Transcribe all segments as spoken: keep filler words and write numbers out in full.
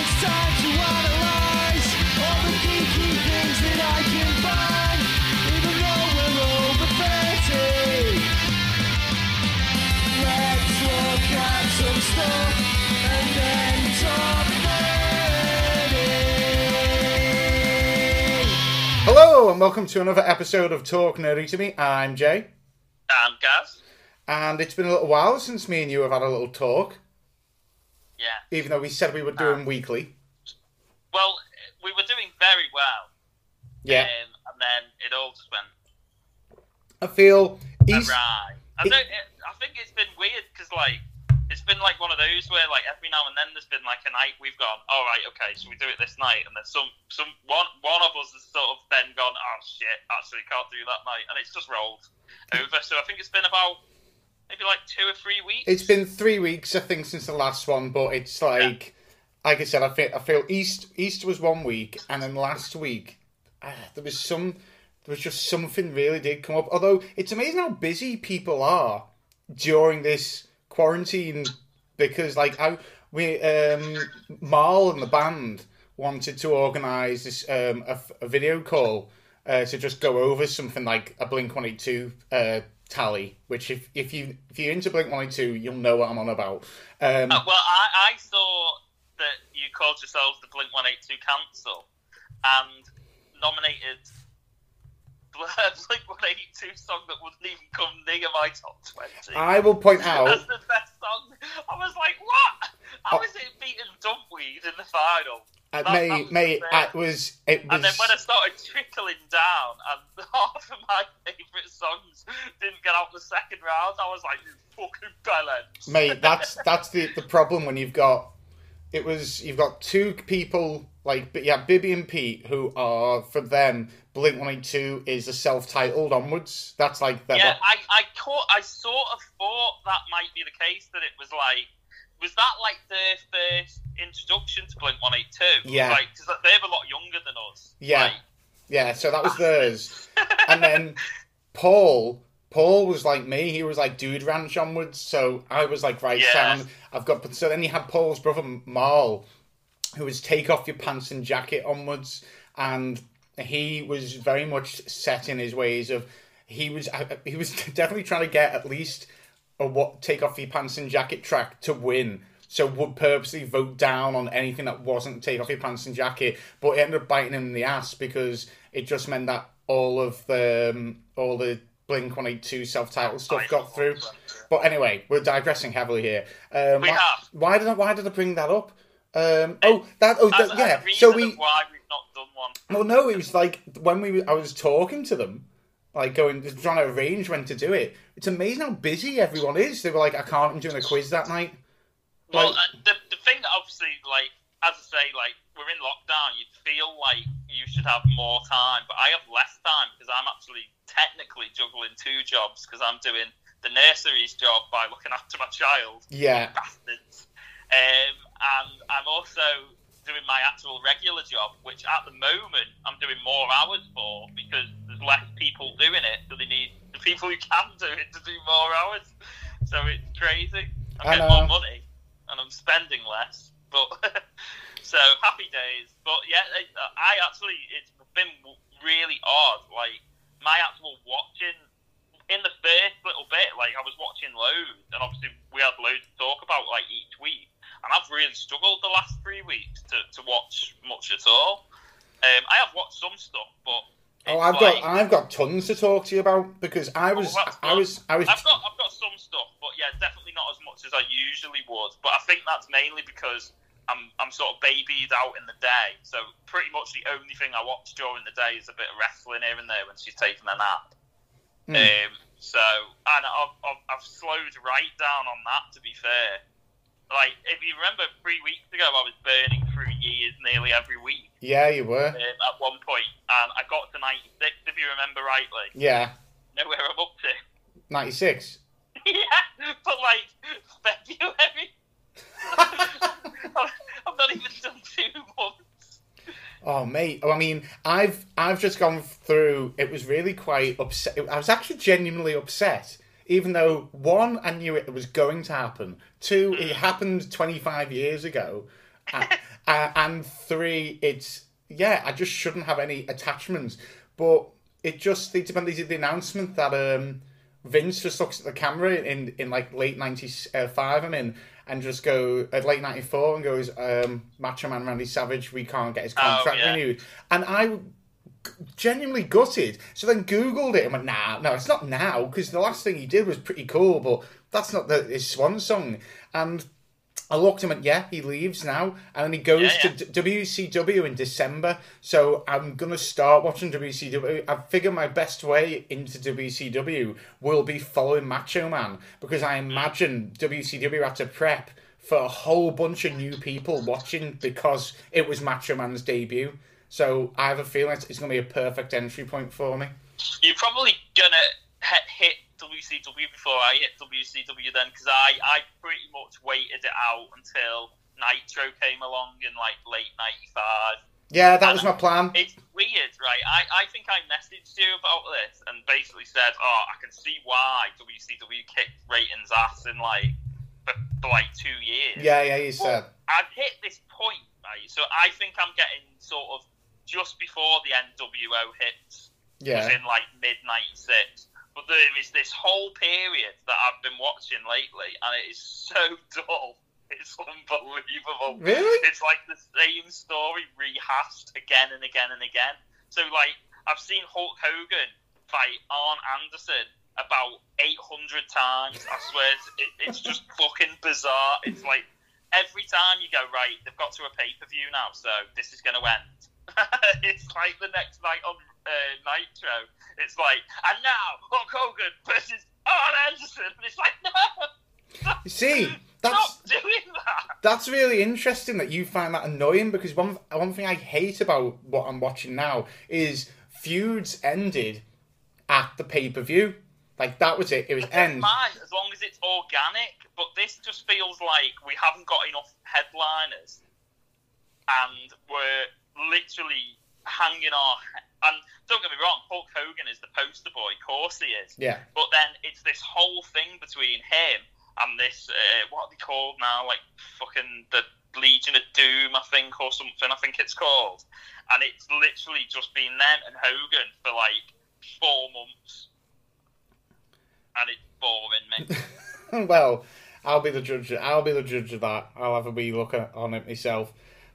it's time to analyze all the geeky things that I can find, even though we're over thirty. Let's look at some stuff and then talk nerdy. Hello and welcome to another episode of Talk Nerdy To Me. I'm Jay. I'm Gaz. And it's been a little while since me and you have had a little talk. Yeah. Even though we said we were doing um, weekly. Well, we were doing very well. Yeah. Um, and then it all just went... I feel... East, right. I, don't, it, I think it's been weird, because, like, it's been, like, one of those where, like, every now and then there's been, like, a night we've gone, all right, okay, so we do it this night, and then some, some one, one of us has sort of then gone, oh, shit, actually can't do that night, and it's just rolled over. So I think it's been about... Maybe like two or three weeks. It's been three weeks, I think, since the last one. But it's like, yeah. like I said, I feel, I feel East East was one week, and then last week uh, there was some, there was just something really did come up. Although it's amazing how busy people are during this quarantine, because like I, we, um, Marl and the band wanted to organise this um, a, a video call uh, to just go over something like a Blink one eighty-two. Uh, Tally, which if if you if you're into Blink one eighty-two, you'll know what I'm on about. Um, uh, well, I, I saw that you called yourselves the Blink one eighty-two Council and nominated Blink one eighty-two song that wouldn't even come near my top twenty. I will point out that's the best song. I was like, what? How oh, is it beating Dumpweed in the final? Uh, that, mate, that mate, it was, it was... And then when I started trickling down and half of my favourite songs didn't get out the second round, I was like, you fucking balance. Mate, that's that's the, the problem when you've got... It was... You've got two people, like, but yeah, Bibby and Pete, who are, for them, Blink one eighty-two is a self-titled onwards. That's like... Their yeah, I, I caught... I sort of thought that might be the case, that it was like... Was that like their first introduction to Blink one eighty-two? Yeah. Because like, they're a lot younger than us. Yeah. Like... Yeah, so that was theirs. And then Paul, Paul was like me. He was like Dude Ranch onwards. So I was like, right, yeah. Sam, I've got... So then you had Paul's brother, Marl, who was Take Off Your Pants and Jacket onwards. And he was very much set in his ways of... He was, he was definitely trying to get at least... Or what Take Off Your Pants and Jacket track to win, so would purposely vote down on anything that wasn't Take Off Your Pants and Jacket, but it ended up biting him in the ass because it just meant that all of the um, all the Blink one eighty-two self-titled stuff I got through. But anyway, we're digressing heavily here. Um, we why, have. Why did I, why did I bring that up? Um, oh, that oh that, yeah. So we why we've not done one. Well, no, it was like when we I was talking to them. Like, going, trying to arrange when to do it. It's amazing how busy everyone is. They were like, I can't, I'm doing a quiz that night. Well, like, uh, the, the thing that obviously, like, as I say, like, we're in lockdown. You'd feel like you should have more time, but I have less time because I'm actually technically juggling two jobs because I'm doing the nursery's job by looking after my child. Yeah. Bastards. Um, and I'm also doing my actual regular job, which at the moment I'm doing more hours for because there's less people doing it, so they need the people who can do it to do more hours. So it's crazy. I'm getting more money and I'm spending less, but so happy days. But yeah, it, I actually it's been really odd. Like my actual watching in the first little bit, like I was watching loads, and obviously we had loads to talk about like each week. And I've really struggled the last three weeks to, to watch much at all. Um, I have watched some stuff, but oh, I've like... got I've got tons to talk to you about because I was oh, I was I was I've got I've got some stuff, but yeah, definitely not as much as I usually would. But I think that's mainly because I'm I'm sort of babied out in the day, so pretty much the only thing I watch during the day is a bit of wrestling here and there when she's taking a nap. Mm. Um, so and I've, I've I've slowed right down on that, to be fair. Like, if you remember, three weeks ago, I was burning through years nearly every week. Yeah, you were. Um, at one point, and I got to ninety-six, if you remember rightly. Yeah. You know where I'm up to? ninety-six? Yeah, but, like, February. I've not even done two months. Oh, mate. Oh, I mean, I've I've just gone through... It was really quite upset. I was actually genuinely upset. Even though, one, I knew it was going to happen. Two, it happened twenty-five years ago. and, uh, and three, it's, yeah, I just shouldn't have any attachments. But it just, they did the announcement that um, Vince just looks at the camera in, in like late ninety-five, I mean, and just go, at late ninety-four, and goes, um, Macho Man Randy Savage, we can't get his contract oh, yeah. renewed. And I genuinely gutted. So then Googled it and went, nah, no, it's not now, because the last thing he did was pretty cool, but that's not the, his swan song. And I looked him and yeah, he leaves now, and then he goes yeah, yeah. to D- W C W in December. So I'm gonna start watching W C W. I figure my best way into W C W will be following Macho Man, because I imagine W C W had to prep for a whole bunch of new people watching because it was Macho Man's debut. So I have a feeling it's gonna be a perfect entry point for me. You're probably gonna hit W C W before I hit W C W then, because I, I pretty much waited it out until Nitro came along in like late ninety-five. Yeah, that and was my plan. It's weird, right? I, I think I messaged you about this and basically said, oh, I can see why W C W kicked ratings ass in like for, for like two years. Yeah, yeah, you said. I've hit this point, right? So I think I'm getting sort of just before the N W O hits, yeah. which in like mid ninety-six. But there is this whole period that I've been watching lately, and it is so dull. It's unbelievable. Really? It's like the same story rehashed again and again and again. So, like, I've seen Hulk Hogan fight Arn Anderson about eight hundred times. I swear, it, it's just fucking bizarre. It's like, every time you go, right, they've got to a pay-per-view now, so this is going to end. It's like the next night on uh, Nitro. It's like, and now Hulk Hogan versus Arn Anderson. And it's like, no. You see, that's stop doing that. That's really interesting that you find that annoying, because one one thing I hate about what I'm watching now is feuds ended at the pay per view. Like, that was it. It was end. Fine, as long as it's organic. But this just feels like we haven't got enough headliners, and we're literally hanging on. And don't get me wrong, Hulk Hogan is the poster boy, of course he is. Yeah. But then it's this whole thing between him and this, uh, what are they called now? Like fucking the Legion of Doom, I think, or something, I think it's called. And it's literally just been them and Hogan for like four months. And it's boring me. Well, I'll be the judge. I'll be the judge of that. I'll have a wee look at, on it myself.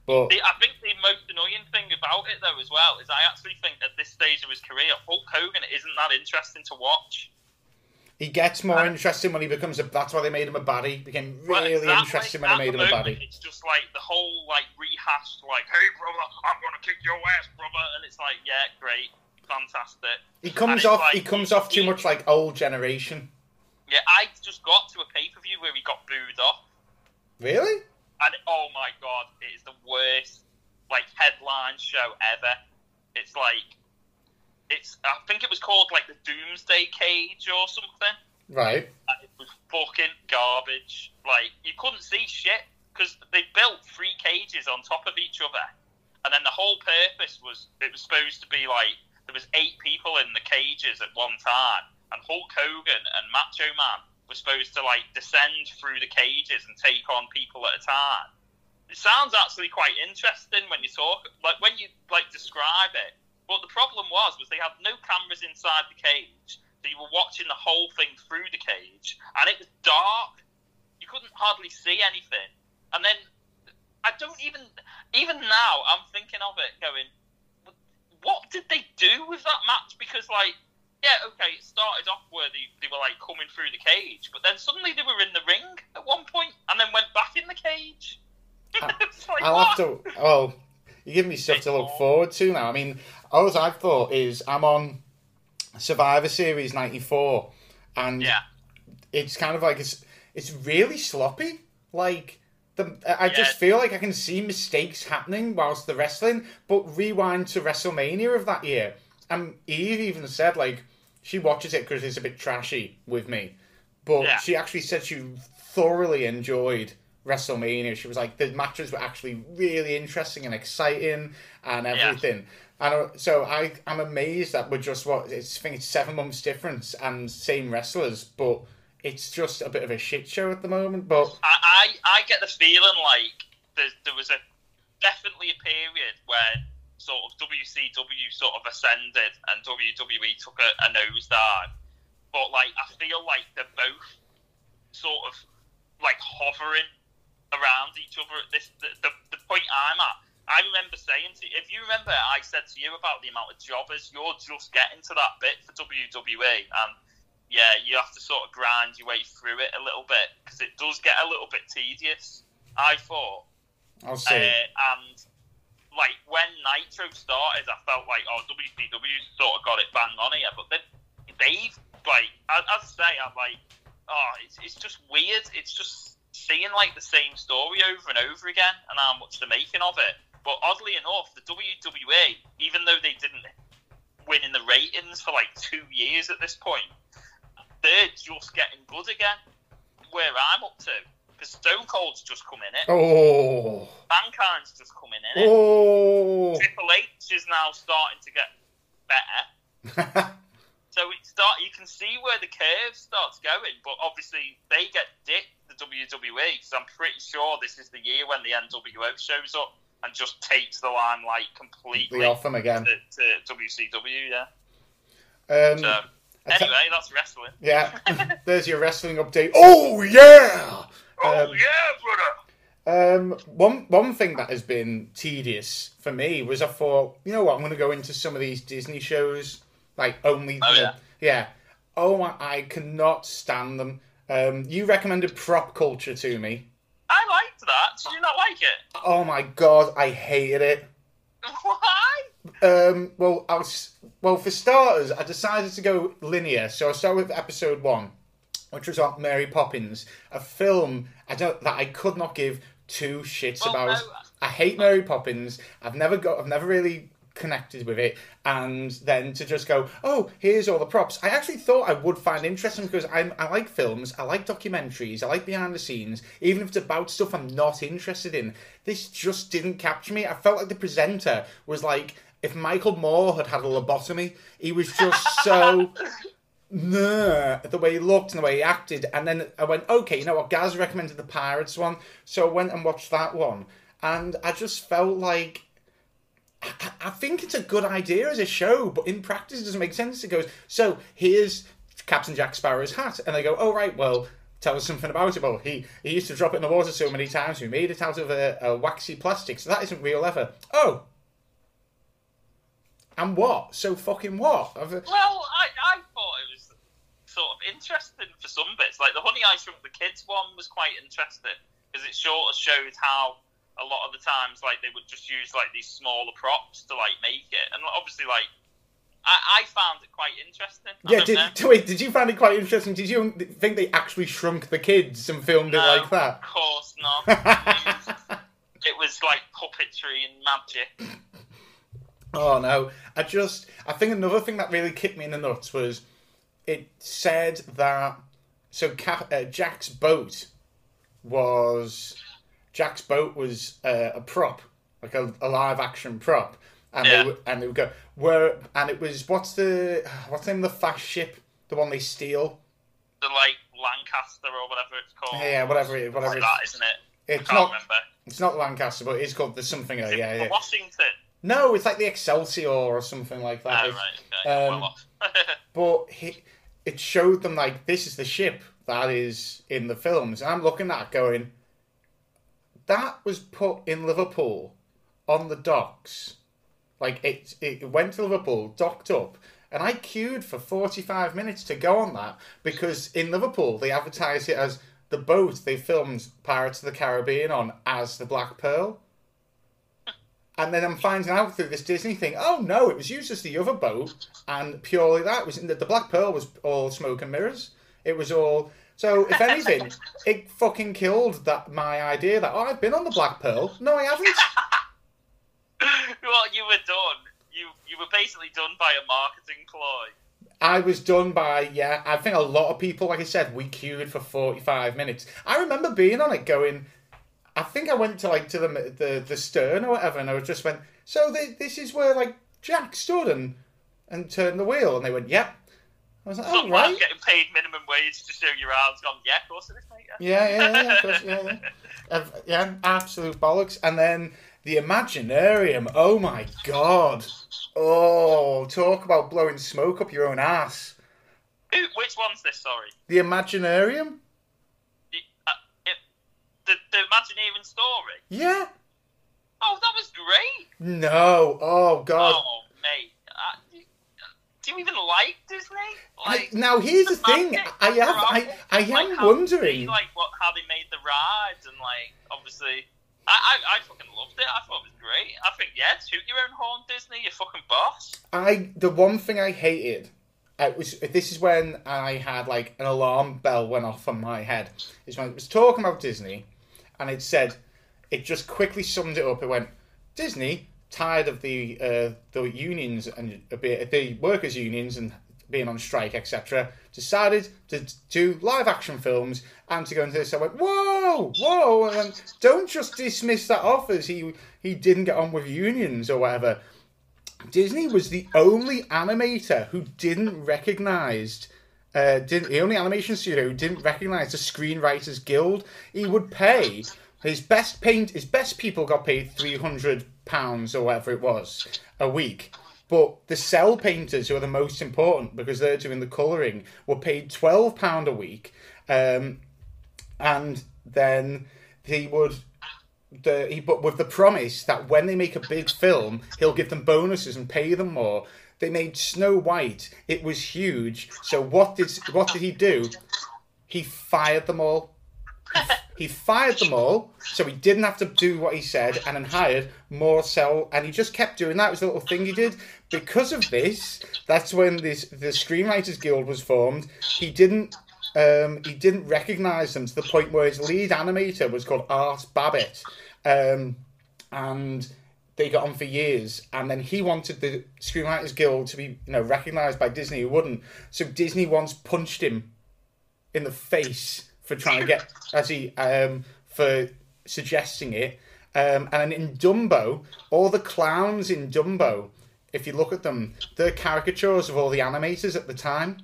But I think the most annoying thing about it, though, as well, is I actually think at this stage of his career, Hulk Hogan isn't that interesting to watch. He gets more and interesting when he becomes a... That's why they made him a baddie. He became really exactly interesting when they made him a baddie. It's just like the whole like rehashed, like, hey, brother, I'm going to kick your ass, brother. And it's like, yeah, great. Fantastic. He comes off like, he comes off too he, much like old generation. Yeah, I just got to a pay-per-view where he got booed off. Really? And oh my god, it is the worst like headline show ever. It's like it's I think it was called like the Doomsday Cage or something. Right. And it was fucking garbage. Like you couldn't see shit because they built three cages on top of each other, and then the whole purpose was it was supposed to be like there was eight people in the cages at one time, and Hulk Hogan and Macho Man were supposed to like descend through the cages and take on people at a time. It sounds actually quite interesting when you talk, like when you like describe it. But the problem was, was they had no cameras inside the cage, so you were watching the whole thing through the cage, and it was dark. You couldn't hardly see anything. And then I don't even, even now, I'm thinking of it, going, what did they do with that match? Because like. Yeah, okay, it started off where they, they were, like, coming through the cage, but then suddenly they were in the ring at one point and then went back in the cage. It's like, I'll what? have to... Oh, you give me stuff to look forward to now. I mean, all I've thought is I'm on Survivor Series ninety-four, and yeah. it's kind of like... It's it's really sloppy. Like, the I yeah. just feel like I can see mistakes happening whilst the wrestling, but rewind to WrestleMania of that year. And Eve even said, like... She watches it because it's a bit trashy with me. But yeah. she actually said she thoroughly enjoyed WrestleMania. She was like, the matches were actually really interesting and exciting and everything. Yeah. And so I, I'm amazed that we're just, what, it's, I think it's seven months difference and same wrestlers, but it's just a bit of a shit show at the moment. But I, I, I get the feeling like there, there was a probably a period when sort of W C W sort of ascended and W W E took a, a nosedive. But like, I feel like they're both sort of like hovering around each other. This the, the, the point I'm at. I remember saying to you, if you remember, I said to you about the amount of jobbers, you're just getting to that bit for W W E, and yeah, you have to sort of grind your way through it a little bit, because it does get a little bit tedious, I thought. I'll see. Uh, and, like, when Nitro started, I felt like, oh, W C W's sort of got it bang on here, but they, they've, like, as I say, I'm like, oh, it's, it's just weird, it's just seeing, like, the same story over and over again, and how much they're making of it. But oddly enough, the W W E, even though they didn't win in the ratings for like two years at this point, they're just getting good again, where I'm up to. Because Stone Cold's just come in it. Oh. Mankind's just come in it. Oh. Triple H is now starting to get better. So it start, you can see where the curve starts going, but obviously they get dipped, the W W E, because I'm pretty sure this is the year when the N W O shows up and just takes the limelight completely off them again to, to W C W, yeah. Um, so, anyway, t- that's wrestling. Yeah, there's your wrestling update. Oh yeah, oh um, yeah, brother. Um, one one thing that has been tedious for me was I thought, you know what, I'm going to go into some of these Disney shows, like only. Oh the, yeah. Yeah. Oh my, I cannot stand them. Um, you recommended Prop Culture to me. I liked that. Did you not like it? Oh my god, I hated it. Why? Um, well, I was, well, for starters, I decided to go linear, so I started with episode one, which was on Mary Poppins, a film I don't that I could not give two shits well, about. No. I hate Mary Poppins. I've never got. I've never really connected with it, and then to just go, oh, here's all the props. I actually thought I would find interesting, because I'm, I like films, I like documentaries, I like behind the scenes, even if it's about stuff I'm not interested in. This just didn't capture me. I felt like the presenter was like, if Michael Moore had had a lobotomy, he was just so... nah, the way he looked and the way he acted. And then I went, okay, you know what, Gaz recommended the Pirates one, so I went and watched that one. And I just felt like, I think it's a good idea as a show, but in practice it doesn't make sense. It goes, so here's Captain Jack Sparrow's hat. And they go, oh, right, well, tell us something about it. Well, he, he used to drop it in the water so many times, we made it out of a, a waxy plastic, so that isn't real ever. Oh. And what? So fucking what? I've... Well, I, I thought it was sort of interesting for some bits. Like, the Honey, I Shrunk the Kids one was quite interesting, because it sort of showed how a lot of the times, like, they would just use, like, these smaller props to, like, make it. And obviously, like, I, I found it quite interesting. I yeah, did, wait, did you find it quite interesting? Did you think they actually shrunk the kids and filmed no, it like that? Of course not. it, was, it was, like, puppetry and magic. Oh, no. I just... I think another thing that really kicked me in the nuts was it said that... So, Cap, uh, Jack's boat was... Jack's boat was uh, a prop, like a, a live action prop, and yeah. they would, and they would go where, and it was what's the what's the name of the fast ship, the one they steal, the like Lancaster or whatever it's called. Yeah, whatever it, whatever like it's, that, isn't it? It's I can't not, remember. It's not Lancaster, but it's called there's something. Is it yeah, yeah. Washington. No, it's like the Excelsior or something like that. Oh, right, okay. um, well off. But he, it showed them like this is the ship that is in the films, and I'm looking at it going. That was put in Liverpool on the docks. Like, it it went to Liverpool, docked up, and I queued for forty-five minutes to go on that, because in Liverpool they advertised it as the boat they filmed Pirates of the Caribbean on as the Black Pearl. And then I'm finding out through this Disney thing, oh no, it was used as the other boat, and purely that was in the, the Black Pearl was all smoke and mirrors. It was all... So, if anything, it fucking killed that my idea that, oh, I've been on the Black Pearl. No, I haven't. Well, you were done. You you were basically done by a marketing ploy. I was done by, yeah, I think a lot of people, like I said, we queued for forty-five minutes. I remember being on it going, I think I went to, like, to the the, the stern or whatever, and I just went, so they, this is where, like, Jack stood and, and turned the wheel. And they went, yep. Yeah. I was like, oh, right. I'm getting paid minimum wage to show your arms. Gone, yeah, of course it is, mate. Yeah, yeah, yeah, yeah, of course, yeah, yeah. Yeah, absolute bollocks. And then The Imaginarium. Oh my god. Oh, talk about blowing smoke up your own ass. Who, which one's this, sorry? The Imaginarium? The, uh, it, the, the Imagineering story? Yeah. Oh, that was great. No. Oh, God. Oh, mate. Uh, do, do you even like Disney? Like, I, now, here's the, the thing. I have, I, I am like, wondering. They, like, what, how they made the rides and, like, obviously... I, I I fucking loved it. I thought it was great. I think, yeah, toot your own horn, Disney. You're fucking boss. I The one thing I hated, it was this is when I had, like, an alarm bell went off on my head. It's when it was talking about Disney, and it said, it just quickly summed it up. It went, Disney, tired of the uh, the unions, and uh, the workers' unions, and being on strike, et cetera, decided to do live-action films and to go into this. I went, whoa, whoa, and went, don't just dismiss that off as he, he didn't get on with unions or whatever. Disney was the only animator who didn't recognise, uh, didn't, the only animation studio who didn't recognise the Screenwriters Guild. He would pay, his best paint, his best people got paid three hundred pounds or whatever it was a week. But the cell painters, who are the most important because they're doing the colouring, were paid twelve pounds a week. Um, and then he would, the, he, but with the promise that when they make a big film, he'll give them bonuses and pay them more. They made Snow White. It was huge. So what did what did he do? He fired them all. He fired them all, so he didn't have to do what he said, and then hired more cell, and he just kept doing that. It was a little thing he did. Because of this, that's when this the Screenwriters Guild was formed. He didn't um, he didn't recognise them to the point where his lead animator was called Art Babbitt, um, and they got on for years. And then he wanted the Screenwriters Guild to be, you know, recognised by Disney, who wouldn't. So Disney once punched him in the face for trying to get, as he, um, for suggesting it. Um, and in Dumbo, all the clowns in Dumbo, if you look at them, they're caricatures of all the animators at the time.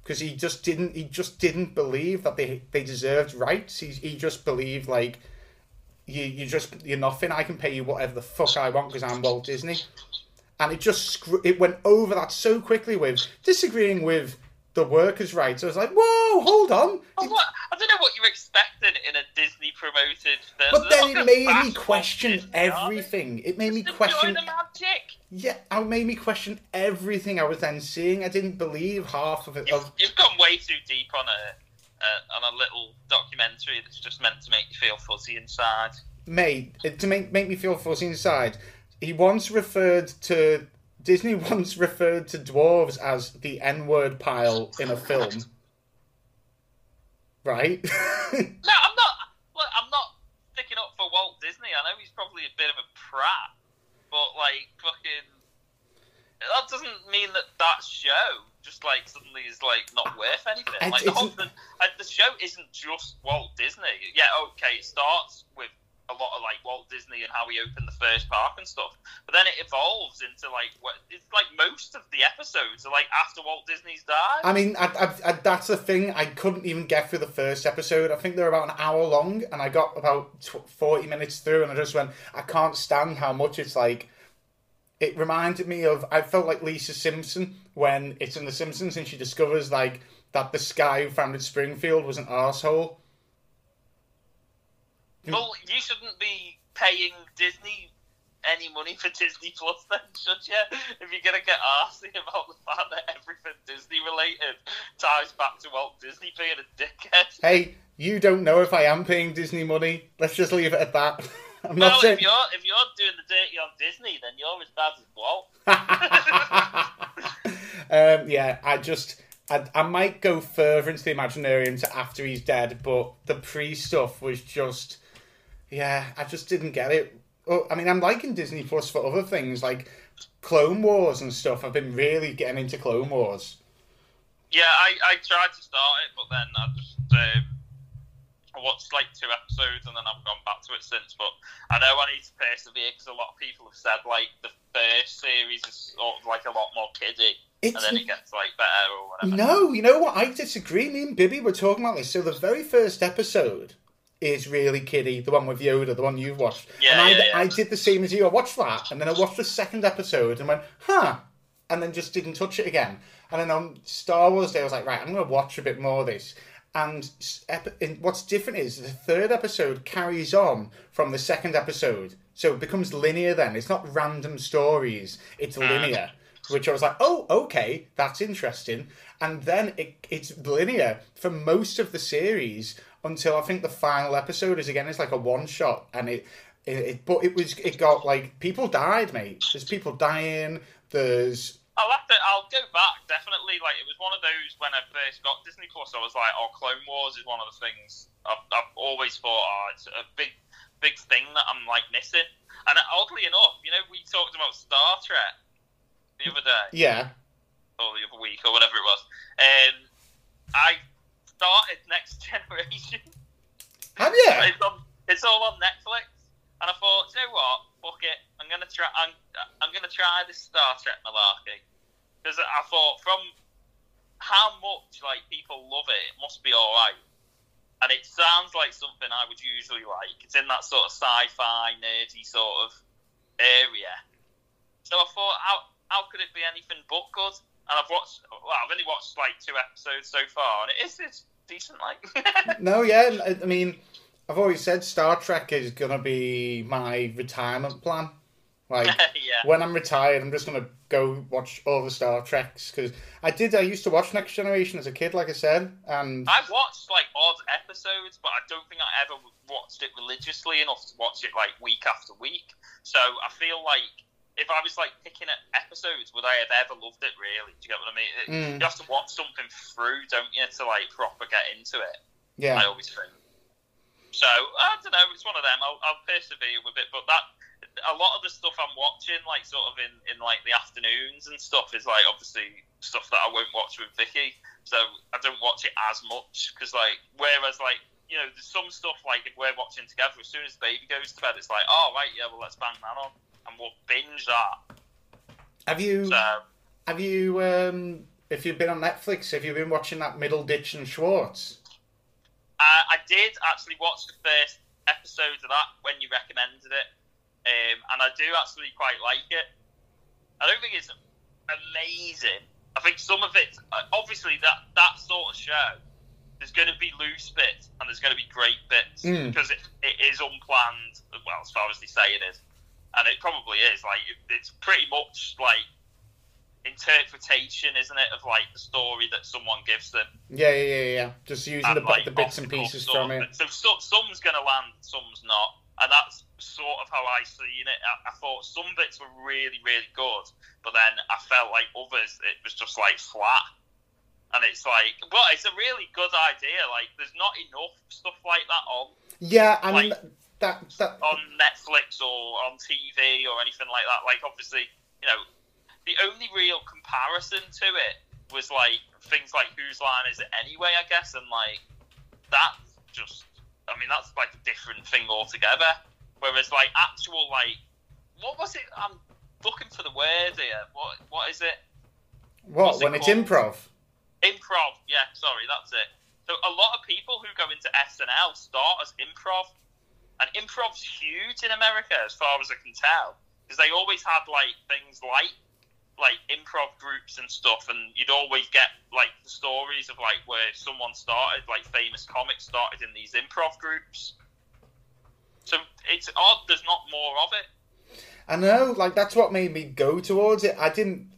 Because he just didn't, he just didn't believe that they they deserved rights. He he just believed, like, you you just you're nothing. I can pay you whatever the fuck I want because I'm Walt Disney. And it just it went over that so quickly with disagreeing with the workers' rights. I was like, whoa, hold on. Oh, what? I don't know what you were expecting in a Disney-promoted film. But then it made me question Disney, everything. It made me question... Enjoy the magic. Yeah, it made me question everything I was then seeing. I didn't believe half of it. You've, of... you've gone way too deep on a uh, on a little documentary that's just meant to make you feel fuzzy inside. Mate, to make, make me feel fuzzy inside, he once referred to... Disney once referred to dwarves as the N-word pile in a film, right? No, I'm not. Look, I'm not sticking up for Walt Disney. I know he's probably a bit of a prat, but like, fucking, that doesn't mean that that show just like suddenly is like not worth anything. I, like the, whole, the, the show isn't just Walt Disney. Yeah, okay, it starts with a lot of like Walt Disney and how he opened the first park and stuff, but then it evolves into like what it's like most of the episodes are like after Walt Disney's died. I mean, I, I, I, that's the thing. I couldn't even get through the first episode. I think they're about an hour long, and I got about forty minutes through, and I just went, I can't stand how much it's like. It reminded me of I felt like Lisa Simpson when it's in The Simpsons and she discovers like that the guy who founded Springfield was an arsehole. Well, you shouldn't be paying Disney any money for Disney Plus then, should you? If you're going to get arsey about the fact that everything Disney-related ties back to Walt Disney being a dickhead. Hey, you don't know if I am paying Disney money. Let's just leave it at that. I'm well, not saying... if, you're, if you're doing the dirty on Disney, then you're as bad as Walt. um, yeah, I just... I, I might go further into the Imaginarium to after he's dead, but the pre-stuff was just... Yeah, I just didn't get it. Oh, I mean, I'm liking Disney Plus for other things, like Clone Wars and stuff. I've been really getting into Clone Wars. Yeah, I, I tried to start it, but then I just uh, I watched like two episodes and then I haven't gone back to it since. But I know I need to persevere because a lot of people have said like the first series is sort of like a lot more kiddie. It's... and then it gets like better or whatever. No, you know what? I disagree. Me and Bibby were talking about this. So the very first episode... is really kiddie, the one with Yoda, the one you've watched. Yeah, and I, yeah, yeah. I did the same as you. I watched that, and then I watched the second episode and went, huh, and then just didn't touch it again. And then on Star Wars Day, I was like, right, I'm going to watch a bit more of this. And what's different is the third episode carries on from the second episode. So it becomes linear then. It's not random stories. It's linear. Which I was like, oh, okay, that's interesting. And then it, it's linear for most of the series until I think the final episode is, again, it's like a one-shot. And it, it, it, but it was, it got, like, people died, mate. There's people dying. There's... I'll have to, I'll go back, definitely. Like, it was one of those, when I first got Disney Plus, I was like, oh, Clone Wars is one of the things I've, I've always thought, oh, it's a big, big thing that I'm, like, missing. And oddly enough, you know, we talked about Star Trek the other day. Yeah. Or the other week, or whatever it was. Um, I started Next Generation. Have you? It's, on, it's all on Netflix. And I thought, you know what? Fuck it. I'm gonna try. I'm, I'm gonna try this Star Trek malarkey, because I thought, from how much like people love it, it must be all right. And it sounds like something I would usually like. It's in that sort of sci-fi nerdy sort of area. So I thought, how how could it be anything but good? And I've watched. Well, I've only watched like two episodes so far, and it is it's decent. Like, no, yeah, I mean. I've always said Star Trek is going to be my retirement plan. Like, yeah. When I'm retired, I'm just going to go watch all the Star Treks. Because I did, I used to watch Next Generation as a kid, like I said. And I watched, like, odd episodes, but I don't think I ever watched it religiously enough to watch it, like, week after week. So I feel like if I was, like, picking at episodes, would I have ever loved it, really? Do you get what I mean? It, mm. You have to watch something through, don't you, to, like, proper get into it. Yeah. I always think. So, I don't know, it's one of them. I'll, I'll persevere with it, but that a lot of the stuff I'm watching, like, sort of in, in, like, the afternoons and stuff is, like, obviously stuff that I won't watch with Vicky, so I don't watch it as much, because, like, whereas, like, you know, there's some stuff, like, if we're watching together, as soon as the baby goes to bed, it's like, oh, right, yeah, well, let's bang that on, and we'll binge that. Have you, so, have you, um, if you've been on Netflix, have you been watching that Middleditch and Schwartz? Uh, I did actually watch the first episode of that when you recommended it, um, and I do actually quite like it. I don't think it's amazing. I think some of it, obviously that, that sort of show, there's going to be loose bits and there's going to be great bits, mm. because it, it is unplanned, well, as far as they say it is, and it probably is. Like, it's pretty much like interpretation, isn't it, of like the story that someone gives them. Yeah, yeah, yeah, yeah. Just using and, the, like, the bits and pieces from it. So, so some's going to land, some's not, and that's sort of how I seen it. I, I thought some bits were really, really good, but then I felt like others, it was just like flat. And it's like, but it's a really good idea. Like, there's not enough stuff like that on. Yeah, I mean, like, that, that on Netflix or on T V or anything like that. Like, obviously, you know. The only real comparison to it was, like, things like Whose Line Is It Anyway, I guess, and, like, that's just, I mean, that's, like, a different thing altogether, whereas, like, actual, like, what was it, I'm looking for the word here, what, what is it? What, when it's improv? Improv, yeah, sorry, that's it. So a lot of people who go into S N L start as improv, and improv's huge in America, as far as I can tell, because they always had, like, things like, like, improv groups and stuff, and you'd always get, like, the stories of, like, where someone started, like, famous comics started in these improv groups. So it's odd there's not more of it. I know, like, that's what made me go towards it. I didn't,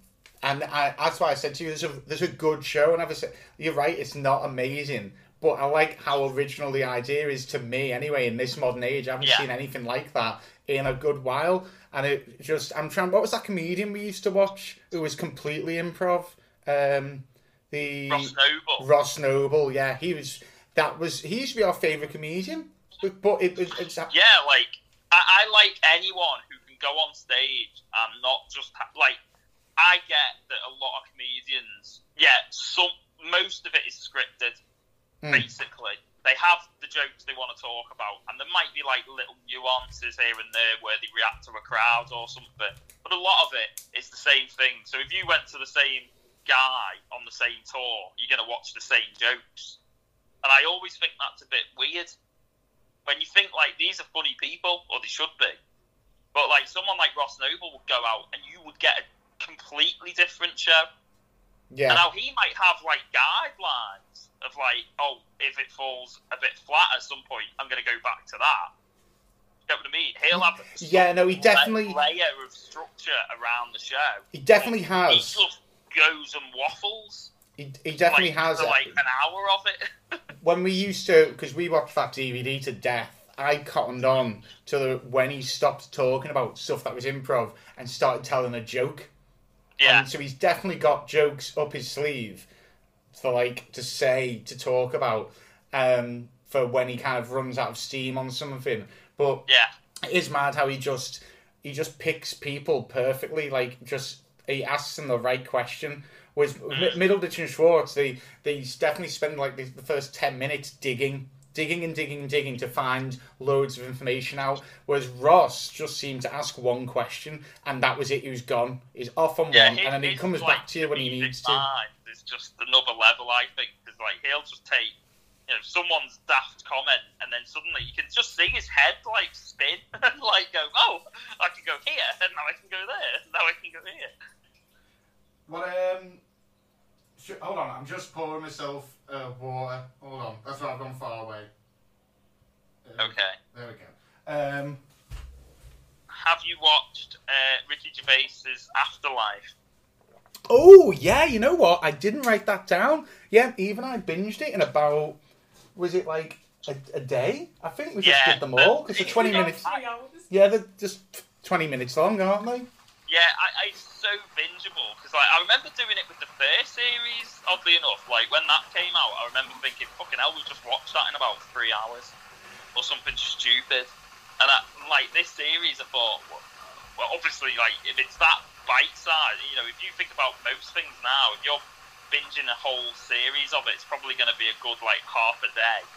and I, that's why I said to you, there's a, there's a good show, and I was, you're right, it's not amazing, but I like how original the idea is to me, anyway, in this modern age. I haven't yeah. seen anything like that in a good while. And it just, I'm trying, what was that comedian we used to watch who was completely improv? Um, the Ross Noble. Ross Noble, yeah. He was, that was, he used to be our favourite comedian. But it was, it's, yeah, like, I, I like anyone who can go on stage and not just, ha- like, I get that a lot of comedians, yeah, some, most of it is scripted, mm. basically. They have the jokes they want to talk about, and there might be, like, little nuances here and there where they react to a crowd or something. But a lot of it is the same thing. So if you went to the same guy on the same tour, you're going to watch the same jokes. And I always think that's a bit weird. when you think, like, these are funny people, or they should be, but, like, someone like Ross Noble would go out and you would get a completely different show. Yeah. And now he might have, like, guidelines of, like, oh, if it falls a bit flat at some point, I'm going to go back to that. You know what I mean? He'll have a yeah, no, he definitely, layer of structure around the show. He definitely he, has. He just goes and waffles. He, he definitely like, has. For, like, an hour of it. When we used to, because we watched that D V D to death, I cottoned on to the, when he stopped talking about stuff that was improv and started telling a joke. Yeah. And so he's definitely got jokes up his sleeve for, like, to say, to talk about, um, for when he kind of runs out of steam on something. But yeah, it is mad how he just he just picks people perfectly. Like, just he asks them the right question. Was mm. Middleditch and Schwartz, they they definitely spend like the, the first ten minutes digging, digging and digging and digging to find loads of information out. Whereas Ross just seemed to ask one question, and that was it. He was gone. He's off on yeah, one, his, and then he comes like, back to you when he needs to. It's just another level, I think, because like he'll just take. You know, someone's daft comment, and then suddenly you can just see his head, like, spin, and, like, go, oh, I can go here, and now I can go there, and now I can go here. Well, um, sh- hold on, I'm just pouring myself uh, water. Hold on, that's why I've gone far away. Um, okay. There we go. Um, Have you watched uh, Ricky Gervais's Afterlife? Oh, yeah, you know what? I didn't write that down. Yeah, even I binged it in about... Was it like a, a day? I think we just yeah, did them all because they're twenty minutes. Yeah, they're just twenty minutes long, aren't they? Yeah, I, I, it's so bingeable because like I remember doing it with the first series. Oddly enough, like when that came out, I remember thinking, "Fucking hell, we've just watched that in about three hours or something stupid." And I, like this series, I thought, well, well, obviously, like if it's that bite size, you know, if you think about most things now, if you're binging a whole series of it, it's probably going to be a good, like, half a day.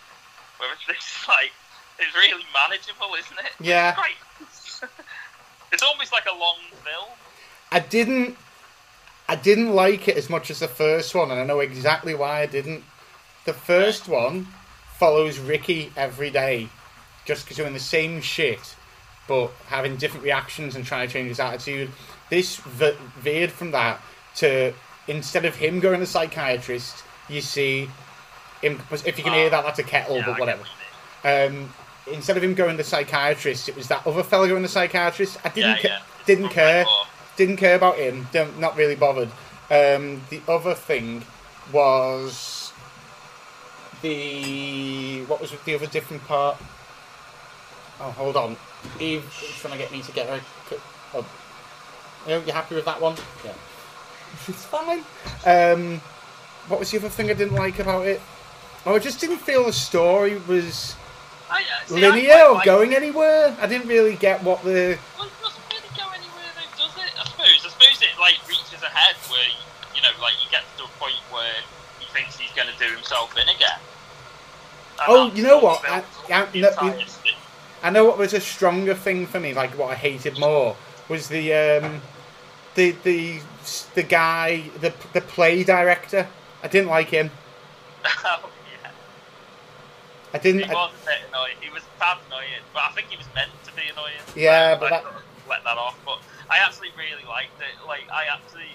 Whereas this, like, it's really manageable, isn't it? Yeah. It's great. It's almost like a long film. I didn't... I didn't like it as much as the first one, and I know exactly why I didn't. The first one follows Ricky every day, just because you're in the same shit, but having different reactions and trying to change his attitude. This ve- veered from that to... Instead of him going to psychiatrist, you see him. If you can hear that, that's a kettle, yeah, but whatever. Um, instead of him going to psychiatrist, it was that other fella going to psychiatrist. I didn't, yeah, ca- yeah. didn't care, didn't care about him. Don't, not really bothered. Um, the other thing was the what was the other different part? Oh, hold on. Eve's trying to get me to get her. Oh, you happy with that one? Yeah. It's fine. Um, what was the other thing I didn't like about it? Oh, I just didn't feel the story was I, uh, see, linear I, I, or going I, anywhere. I didn't really get what the... Well, it doesn't really go anywhere though, does it? I suppose. I suppose it, like, reaches ahead where, you know, like, you get to a point where he thinks he's going to do himself in again. And oh, you know what? I, I, no, you, I know what was a stronger thing for me, like, what I hated more, was the... Um, The the the guy the the play director. I didn't like him. Oh yeah. I didn't. He was a bit annoying. He was a tad annoying, but I think he was meant to be annoying. Yeah, but I that... sort of let that off. But I actually really liked it. Like I actually,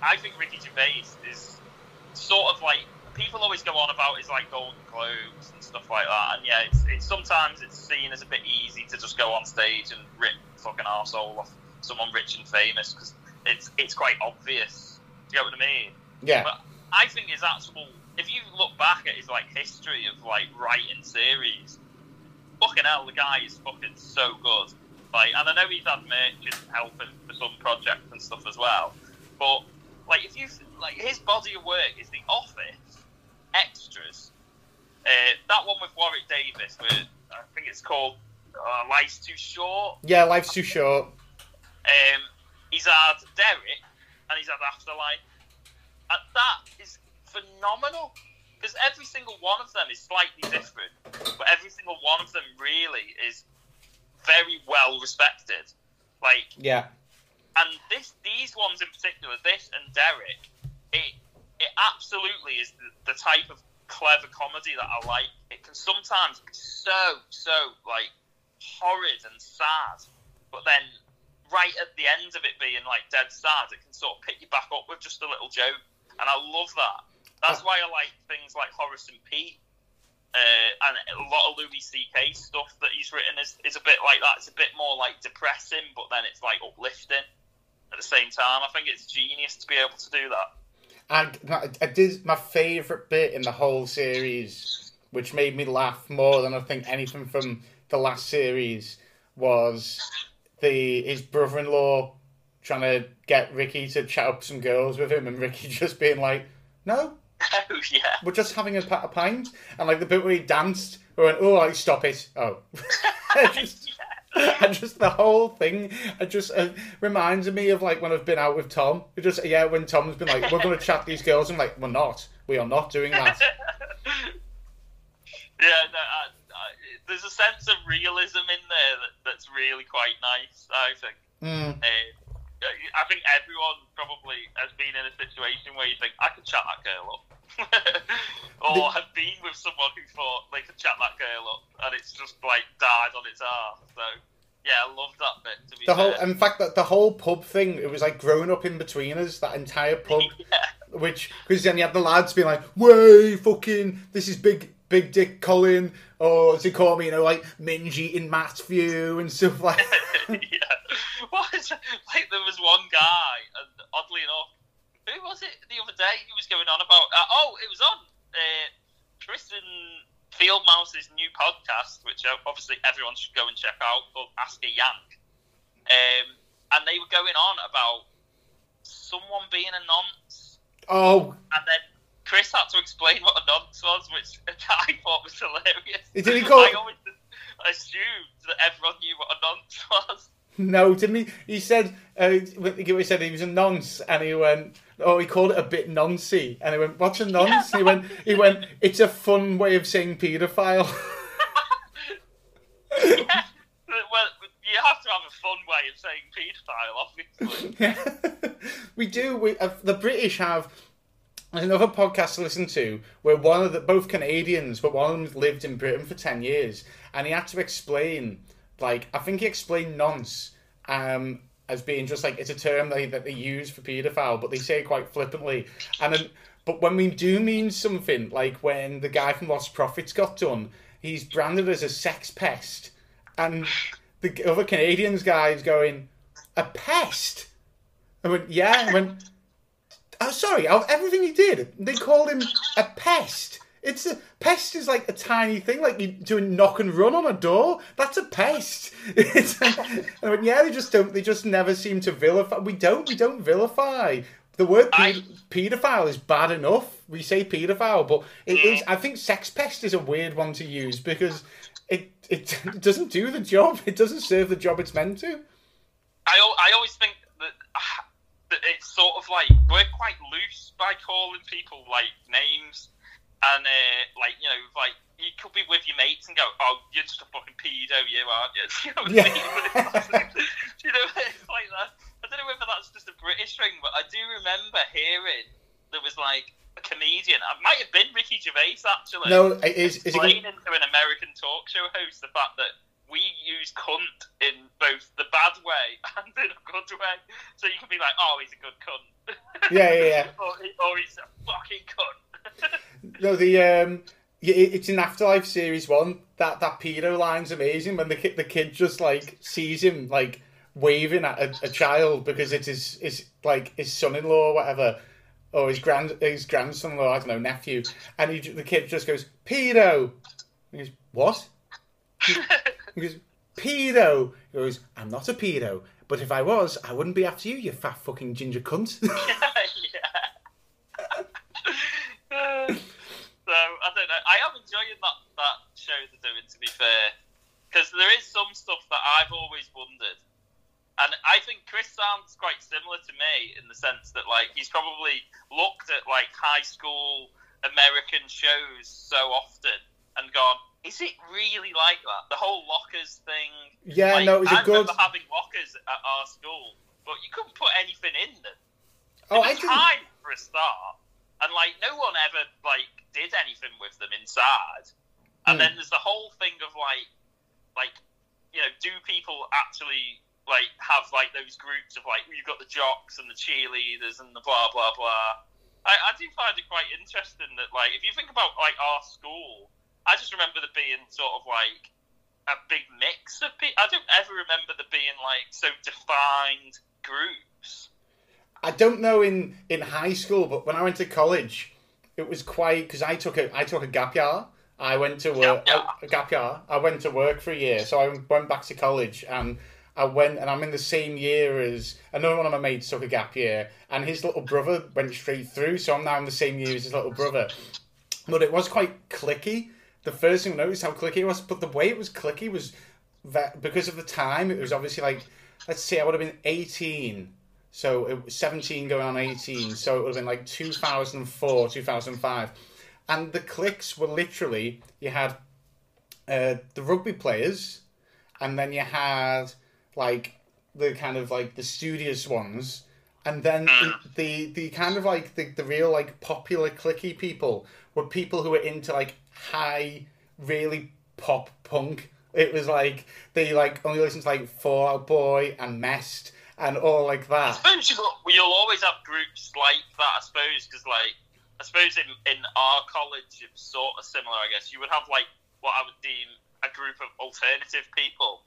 I think Ricky Gervais is sort of like people always go on about his like Golden Globes and stuff like that. And yeah, it's, it's sometimes it's seen as a bit easy to just go on stage and rip fucking arsehole off someone rich and famous because. It's it's quite obvious. Do you know what I mean? Yeah. But I think his actual... If you look back at his, like, history of, like, writing series, fucking hell, the guy is fucking so good. Like, and I know he's had merchants helping for some projects and stuff as well, but, like, if you... Like, his body of work is The Office, Extras, uh, that one with Warwick Davis, with, I think it's called uh, Life's Too Short. Yeah, Life's Too Short. Um... He's had Derek, and he's had Afterlife. And that is phenomenal, because every single one of them is slightly different, but every single one of them really is very well respected. Like, yeah. And this, these ones in particular, this and Derek, it it absolutely is the, the type of clever comedy that I like. It can sometimes be so, so, like, horrid and sad, but then right at the end of it being, like, dead sad, it can sort of pick you back up with just a little joke, and I love that. That's why I like things like Horace and Pete, uh, and a lot of Louis C K stuff that he's written is, is a bit like that. It's a bit more, like, depressing, but then it's, like, uplifting at the same time. I think it's genius to be able to do that. And I did my favourite bit in the whole series, which made me laugh more than I think anything from the last series, was the his brother-in-law trying to get Ricky to chat up some girls with him, and Ricky just being like, no, oh, yeah. We're just having a, a pint. And like the bit where he danced, we went, oh, like, stop it. Oh. just, yeah. And just the whole thing, it just uh, reminds me of like when I've been out with Tom. It just, yeah, when Tom's been like, we're going to chat these girls. I'm like, we're not. We are not doing that. Yeah, no, I, I, there's a sense of realism in there that, that's really quite nice, I think. Mm. Uh, I think everyone probably has been in a situation where you think, I could chat that girl up. Or the... have been with someone who thought they could chat that girl up, and it's just like died on its arse. So, yeah, I loved that bit, to be the whole, fair. In fact, the, the whole pub thing, it was like growing up in between us, that entire pub. Yeah. Which, because then you had the lads being like, way, fucking, this is big... Big Dick Colin, or as they call me, you know, like Mingy in Matthew and stuff like that. Yeah. What? Like, there was one guy, and oddly enough, who was it the other day he was going on about? Uh, oh, it was on uh, Tristan Fieldmouse's new podcast, which obviously everyone should go and check out, called Ask a Yank. Um, and they were going on about someone being a nonce. Oh. And then Chris had to explain what a nonce was, which I thought was hilarious. Did he call I always assumed that everyone knew what a nonce was. No, didn't he? He said, uh, he said he was a nonce, and he went, oh, he called it a bit noncey. And I went, what's a nonce? Yeah. And he went, he went, it's a fun way of saying paedophile. Yeah, well, you have to have a fun way of saying paedophile, obviously. Yeah. We do, we, uh, the British have... There's another podcast to listen to where one of the, both Canadians, but one of them lived in Britain for ten years, and he had to explain, like, I think he explained nonce um, as being just like, it's a term they, that they use for paedophile, but they say it quite flippantly. And then, but when we do mean something, like when the guy from Lost Prophets got done, he's branded as a sex pest. And the other Canadians guy is going, a pest? I went, yeah, I went... Oh, sorry, everything he did, they called him a pest. It's a pest is like a tiny thing, like you do a knock and run on a door. That's a pest. It's, I mean, yeah, they just don't. They just never seem to vilify. We don't. We don't vilify. The word pe- paedophile is bad enough. We say paedophile, but it is. I think sex pest is a weird one to use because it it doesn't do the job. It doesn't serve the job it's meant to. I I always think that. It's sort of like we're quite loose by calling people like names, and uh, like you know, like you could be with your mates and go, "Oh, you're just a fucking pedo, you aren't you?" You know what yeah. I mean? But it's like, you know, it's like that. I don't know whether that's just a British thing, but I do remember hearing there was like a comedian. It might have been Ricky Gervais actually. No, it is explaining is it... to an American talk show host the fact that we use cunt in both the bad way and in a good way. So you can be like, oh, he's a good cunt. Yeah, yeah, yeah. or, or he's a fucking cunt. No, the, um, it's in Afterlife Series one, that, that pedo line's amazing when the kid, the kid just, like, sees him, like, waving at a, a child because it's his, his, like, his son-in-law or whatever, or his grand his grandson-in-law, I don't know, nephew, and he, the kid just goes, pedo! And he goes, what? He goes, pedo. He goes, I'm not a pedo, but if I was, I wouldn't be after you, you fat fucking ginger cunt. Yeah, yeah. uh, so, I don't know. I am enjoying that, that show they're doing, to be fair. Because there is some stuff that I've always wondered. And I think Chris sounds quite similar to me in the sense that, like, he's probably looked at, like, high school American shows so often and gone, is it really like that? The whole lockers thing. Yeah, like, no, it was a good... I remember having lockers at our school, but you couldn't put anything in them. Oh, it was I didn't... high for a start, and like no one ever like did anything with them inside. And mm. then there's the whole thing of like, like you know, do people actually like have like those groups of like you've got the jocks and the cheerleaders and the blah blah blah. I, I do find it quite interesting that, like, if you think about, like, our school, I just remember there being sort of, like, a big mix of people. I don't ever remember there being, like, so defined groups. I don't know in, in high school, but when I went to college, it was quite... Because I took a I took a gap year. I went to work... Gap year. I, a gap year. I went to work for a year, so I went back to college, and... I went, and I'm in the same year as another one of my mates took a gap year, and his little brother went straight through, so I'm now in the same year as his little brother. But it was quite cliquey. The first thing I noticed how cliquey it was, but the way it was cliquey was that because of the time, it was obviously like, let's say I would have been eighteen, so it was seventeen going on eighteen, so it would have been like two thousand four, two thousand five. And the cliques were literally, you had uh, the rugby players, and then you had... like the kind of like the studious ones, and then the, the the kind of like the the real like popular clicky people were people who were into like high, really pop punk. It was like they like only listened to like Fall Out Boy and Messed and all like that. I suppose you'll, you'll always have groups like that. I suppose because like I suppose in in our college it's sort of similar. I guess you would have like what I would deem a group of alternative people.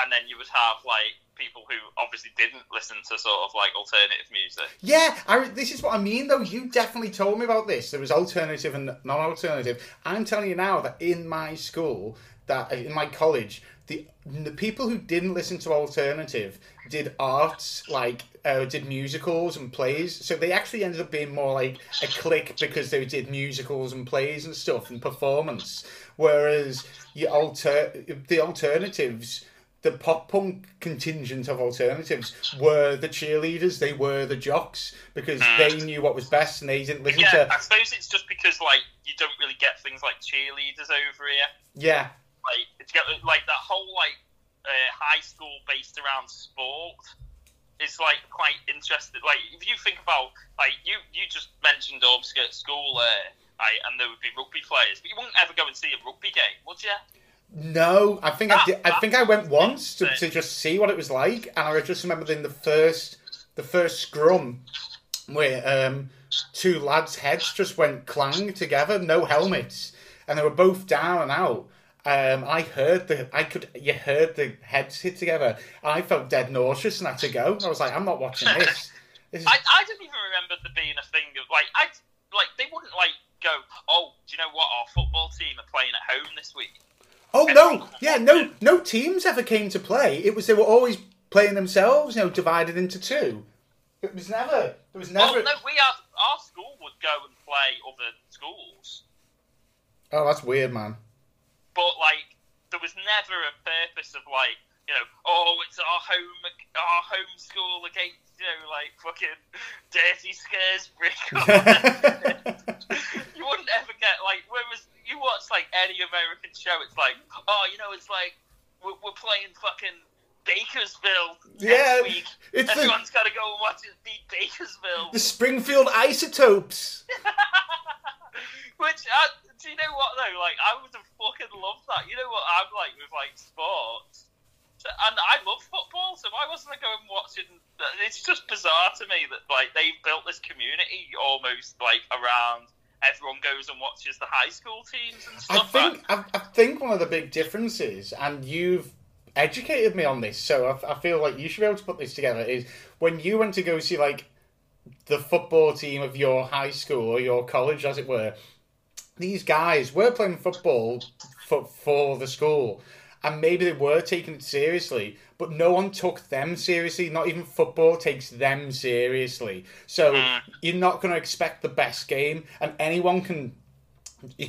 And then you would have, like, people who obviously didn't listen to sort of, like, alternative music. Yeah, I, this is what I mean, though. You definitely told me about this. There was alternative and non-alternative. I'm telling you now that in my school, that in my college, the the people who didn't listen to alternative did arts, like, uh, did musicals and plays. So they actually ended up being more like a clique because they did musicals and plays and stuff and performance. Whereas your alter the alternatives... The pop punk contingent of alternatives were the cheerleaders. They were the jocks because mm. they knew what was best and they didn't listen yeah, to. Yeah, I suppose it's just because like you don't really get things like cheerleaders over here. Yeah, like it's got like that whole like uh, high school based around sport is like quite interesting. Like if you think about like you you just mentioned Ormskirk School there, uh, right, and there would be rugby players, but you wouldn't ever go and see a rugby game, would you? No, I think that, I did, I think I went once to, to just see what it was like, and I just remember in the first the first scrum where um, two lads' heads just went clang together, no helmets, and they were both down and out. Um, I heard the I could you heard the heads hit together. I felt dead nauseous and had to go. I was like, I'm not watching this. this is... I I didn't even remember there being a thing of like I like they wouldn't like go. Oh, do you know what? Our football team are playing at home this week. Oh, no, yeah, no no teams ever came to play. It was, they were always playing themselves, you know, divided into two. It was never, there was never... Oh, no, we had, our school would go and play other schools. Oh, that's weird, man. But, like, there was never a purpose of, like, you know, oh, it's our home, our home school against, you know, like, fucking Dirty Scares Brick. You wouldn't ever get, like, whereas... You watch like any American show, it's like, oh, you know, it's like we're, we're playing fucking Bakersville yeah, next week. It's Everyone's got to go and watch it beat Bakersville. The Springfield Isotopes. Which, I, do you know what though? Like, I would have fucking loved that. You know what I'm like with like sports, and I love football. So why wasn't I going watching? It's just bizarre to me that like they've built this community almost like around. Everyone goes and watches the high school teams and stuff. I think I, I think one of the big differences, and you've educated me on this, so I, I feel like you should be able to put this together, is when you went to go see like the football team of your high school or your college, as it were, these guys were playing football for, for the school, and maybe they were taking it seriously, but no one took them seriously. Not even football takes them seriously. So mm. you're not going to expect the best game, and anyone can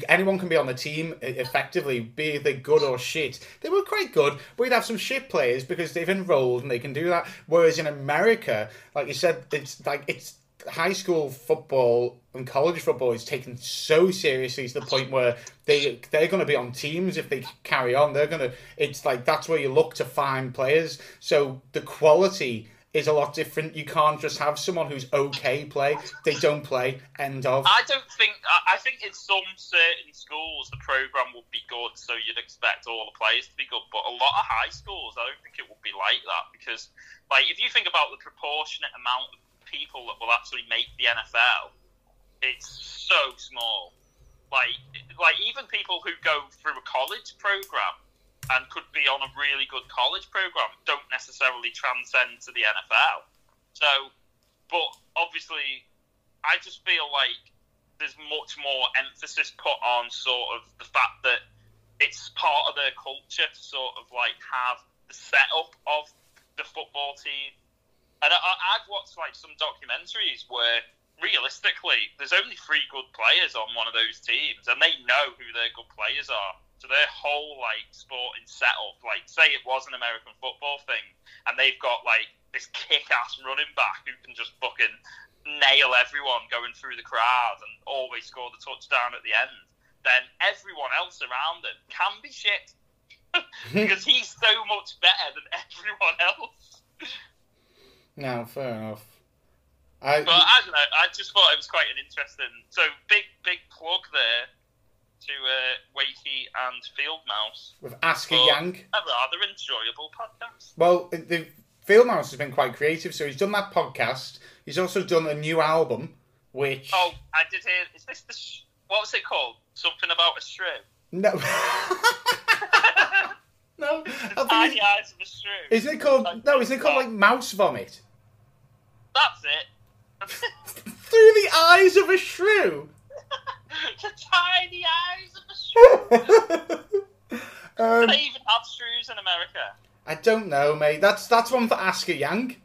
anyone can be on the team effectively, be they good or shit. They were quite good, but you'd have some shit players because they've enrolled and they can do that. Whereas in America, like you said, it's like it's high school football and college football is taken so seriously to the point where they they're going to be on teams if they carry on. They're going to. It's like that's where you look to find players. So the quality is a lot different. You can't just have someone who's okay play. They don't play. End of. I don't think... I think in some certain schools the programme would be good, so you'd expect all the players to be good. But a lot of high schools, I don't think it would be like that. Because, like, if you think about the proportionate amount of people that will actually make the N F L, it's so small. Like, like even people who go through a college programme and could be on a really good college program, don't necessarily transcend to the N F L. So, but obviously, I just feel like there's much more emphasis put on sort of the fact that it's part of their culture to sort of like have the setup of the football team. And I, I've watched like some documentaries where realistically, there's only three good players on one of those teams, and they know who their good players are. So their whole, like, sporting setup, like, say it was an American football thing, and they've got, like, this kick-ass running back who can just fucking nail everyone going through the crowd and always score the touchdown at the end, then everyone else around them can be shit. Because he's so much better than everyone else. No, fair enough. I... But I don't know, I just thought it was quite an interesting... So, big, big plug there. To uh, Wakey and Fieldmouse. With Ask a Yank. A rather enjoyable podcast. Well, the Fieldmouse has been quite creative, so he's done that podcast. He's also done a new album, which... Oh, I did hear... Is this the... Sh- what was it called? Something about a shrew? No. No. The tiny eyes of a shrew. Isn't it called... Like, no, isn't it called, like, Mouse Vomit? That's it. Through the eyes of a shrew. The tiny eyes of the shrew. um, Do they even have shrews in America? I don't know, mate. That's that's one for Ask a Yank.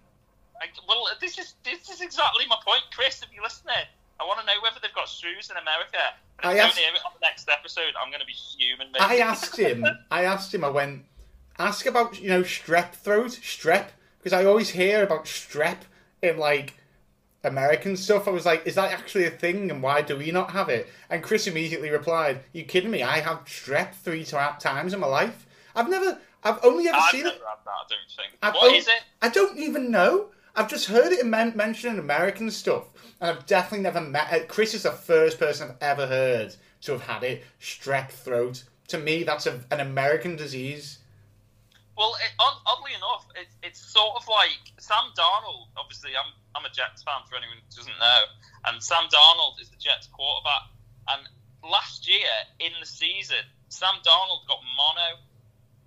I, well, this is this is exactly my point, Chris. If you're listening, I want to know whether they've got shrews in America. And if I asked, don't hear it on the next episode, I'm going to be human. Mate. I asked him. I asked him. I went, ask about you know strep throat, strep, because I always hear about strep in like. American stuff. I was like, is that actually a thing and why do we not have it? And Chris immediately replied, you kidding me? I have strep three times in my life. I've never, I've only ever I've seen never it. Had that, I don't think. I've what only, is it? I don't even know. I've just heard it men- mentioned in American stuff and I've definitely never met it. Chris is the first person I've ever heard to have had it. Strep throat. To me, that's a, an American disease. Well, it, oddly enough, it, it's sort of like Sam Darnold. Obviously, I'm I'm a Jets fan for anyone who doesn't know. And Sam Darnold is the Jets quarterback. And last year in the season, Sam Darnold got mono.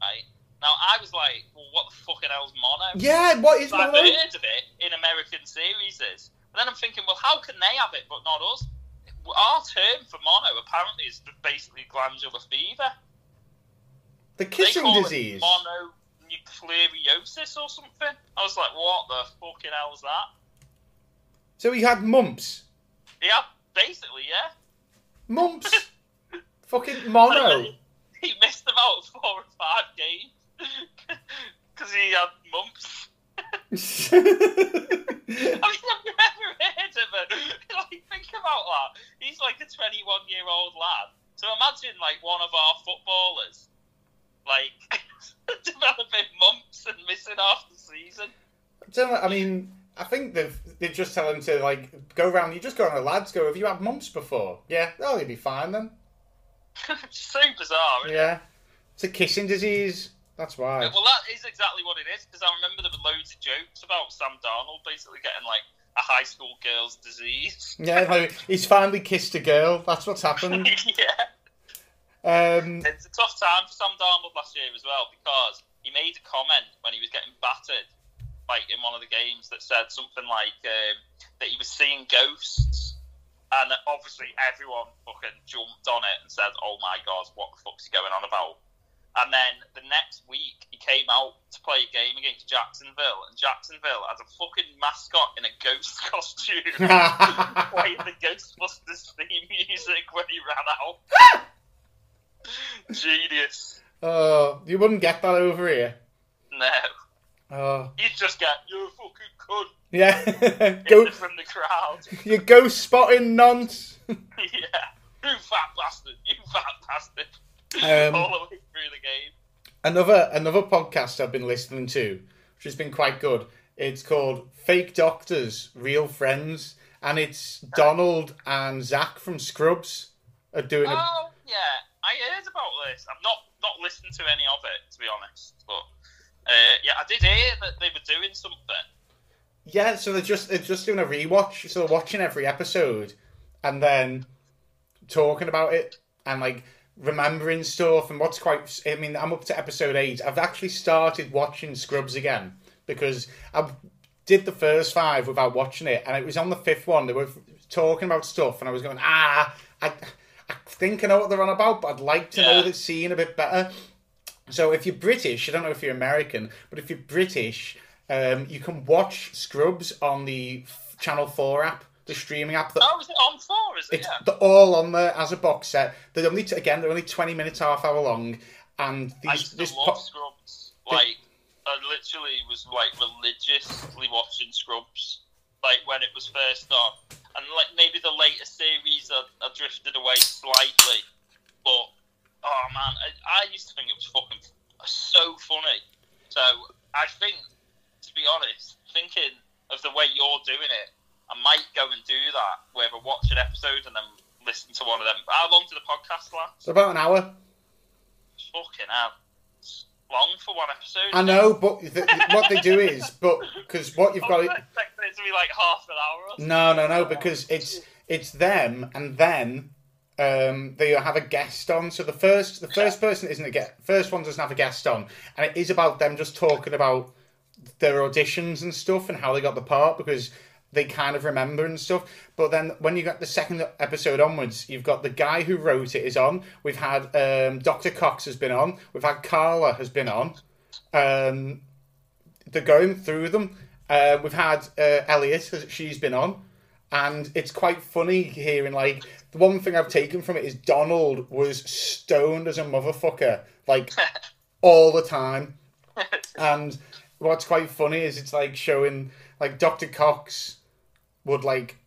Right? Now, I was like, well, what the fucking hell's mono? Yeah, what is so mono? I've heard of it in American series. And then I'm thinking, well, how can they have it but not us? Our term for mono apparently is basically glandular fever. The kissing they call disease. It mono- Nucleariosis or something. I was like, what the fucking hell is that? So he had mumps? Yeah, basically, yeah. Mumps? Fucking mono. He missed about four or five games because he had mumps. I mean, I've never heard of it. Like, think about that. He's like a twenty-one-year-old lad. So imagine, like, one of our footballers, like... developing mumps and missing half the season. I don't know, I mean, I think they've, they just tell him to, like, go round. You just go on a lads, go, have you had mumps before? Yeah. Oh, you'll be fine then. It's so bizarre, isn't yeah. it? It's a kissing disease. That's why. Well, that is exactly what it is, because I remember there were loads of jokes about Sam Darnold basically getting, like, a high school girl's disease. Yeah, like, he's finally kissed a girl. That's what's happened. Yeah. Um, it's a tough time for Sam Darnold last year as well, because he made a comment when he was getting battered, like in one of the games, that said something like um, that he was seeing ghosts, and obviously everyone fucking jumped on it and said, "Oh my god, what the fuck's he going on about?" And then the next week, he came out to play a game against Jacksonville, and Jacksonville had a fucking mascot in a ghost costume playing the Ghostbusters theme music when he ran out. Genius. Oh, you wouldn't get that over here. No. Oh. You'd just get, you're a fucking cunt. Yeah. Go from the crowd. You go spotting nonce. Yeah. You fat bastard. You fat bastard. Um, All the way through the game. Another another podcast I've been listening to, which has been quite good, It's called Fake Doctors, Real Friends, and it's Donald and Zach from Scrubs are doing. Oh a... yeah, I heard about this. I've not not listened to any of it, to be honest. But uh, yeah, I did hear that they were doing something. Yeah, so they're just they're just doing a rewatch. So they're watching every episode and then talking about it and like remembering stuff. And what's quite, I mean, I'm up to episode eight. I've actually started watching Scrubs again. Because I did the first five without watching it, and it was on the fifth one. They were talking about stuff, and I was going, ah, I, I think I know what they're on about, but I'd like to yeah. know this scene a bit better. So if you're British, I don't know if you're American, but if you're British, um, you can watch Scrubs on the Channel four app, the streaming app. That, oh, is it on four? Is it? It's, yeah. They're all on there as a box set. They're only t- Again, they're only twenty minutes, half hour long. And these, I used to this love po- Scrubs, like... This, I literally was, like, religiously watching Scrubs, like, when it was first on. And, like, maybe the later series, I, I drifted away slightly. But, oh, man, I, I used to think it was fucking so funny. So, I think, to be honest, thinking of the way you're doing it, I might go and do that, where I watch an episode and then listen to one of them. How long did the podcast last? It's about an hour. Fucking hell. Long for one episode. I know, but the, what they do is, but because what you've got, I was expecting it to be like half an hour or something. No, no, no, because it's it's them, and then um, they have a guest on. So the first the first yeah. person isn't a guest. First one doesn't have a guest on, and it is about them just talking about their auditions and stuff and how they got the part because they kind of remember and stuff. But then when you got the second episode onwards, you've got the guy who wrote it is on. We've had um, Doctor Cox has been on. We've had Carla has been on. Um, they're going through them. Uh, we've had uh, Elliot, she's been on. And it's quite funny hearing, like, the one thing I've taken from it is Donald was stoned as a motherfucker, like, all the time. And what's quite funny is it's, like, showing, like, Doctor Cox would, like...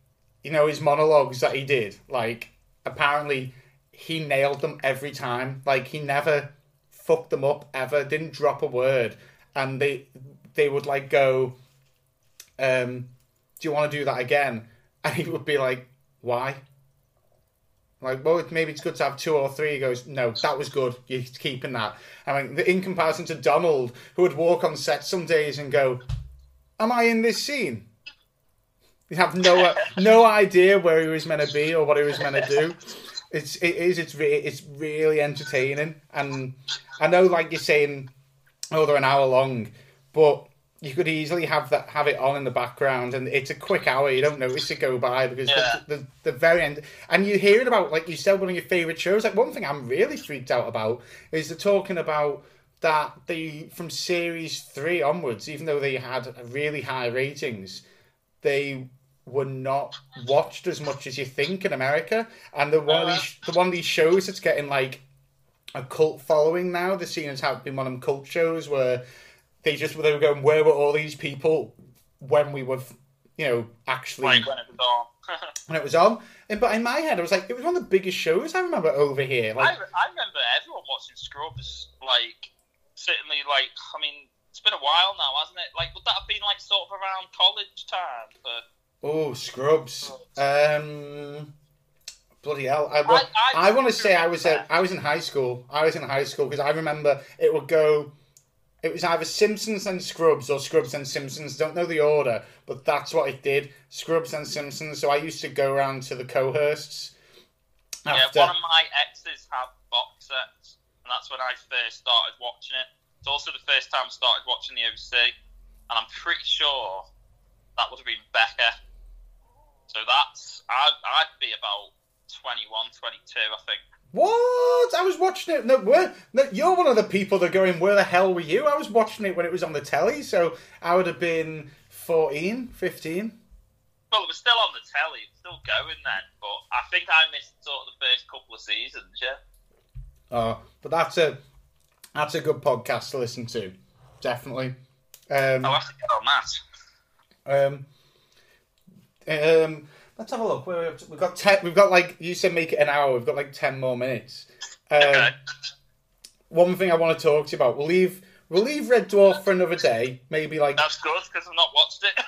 You know, his monologues that he did, like, apparently he nailed them every time. Like, he never fucked them up, ever. Didn't drop a word. And they they would, like, go, um, do you want to do that again? And he would be like, why? Like, well, maybe it's good to have two or three. He goes, no, that was good. You're keeping that. I mean, in comparison to Donald, who would walk on set some days and go, am I in this scene? You have no no idea where he was meant to be or what he was meant to do. It's it is it's re- it's really entertaining, and I know, like you're saying, oh, they're an hour long, but you could easily have that have it on in the background, and it's a quick hour. You don't notice it go by because yeah. the, the the very end, and you hear it about, like you said, one of your favourite shows. Like, one thing I'm really freaked out about is they're talking about that they from series three onwards, even though they had really high ratings, they were not watched as much as you think in America, and the one of these, the one of these shows that's getting like a cult following now. The scene has been one of them cult shows where they just they were going, where were all these people when we were, you know, actually like when it was on. when it was on, and but in my head I was like, it was one of the biggest shows I remember over here. Like I, I remember everyone watching Scrubs, like certainly, like I mean. It's been a while now, hasn't it? Like, would that have been, like, sort of around college time? But... Oh, Scrubs. Um, bloody hell. I, I, I, I want to say I was a, I was in high school. I was in high school, because I remember it would go... It was either Simpsons and Scrubs or Scrubs and Simpsons. Don't know the order, but that's what it did. Scrubs and Simpsons. So I used to go around to the Cohursts. After... Yeah, one of my exes had box sets, and that's when I first started watching it. It's also the first time I started watching the O C, and I'm pretty sure that would have been Becca. So that's, I'd, I'd be about twenty-one, twenty-two, I think. What? I was watching it, no, we're, no, you're one of the people that are going, where the hell were you? I was watching it when it was on the telly, so I would have been fourteen, fifteen. Well, it was still on the telly, it was still going then, but I think I missed sort of the first couple of seasons, yeah. Oh, but that's a... That's a good podcast to listen to, definitely. Um, I'll have to get on that. Um, um, let's have a look. We're, we've got ten, we've got like you said, make it an hour. We've got like ten more minutes. Um, okay. One thing I want to talk to you about. We'll leave. We'll leave Red Dwarf for another day. Maybe like that's good because I've not watched it.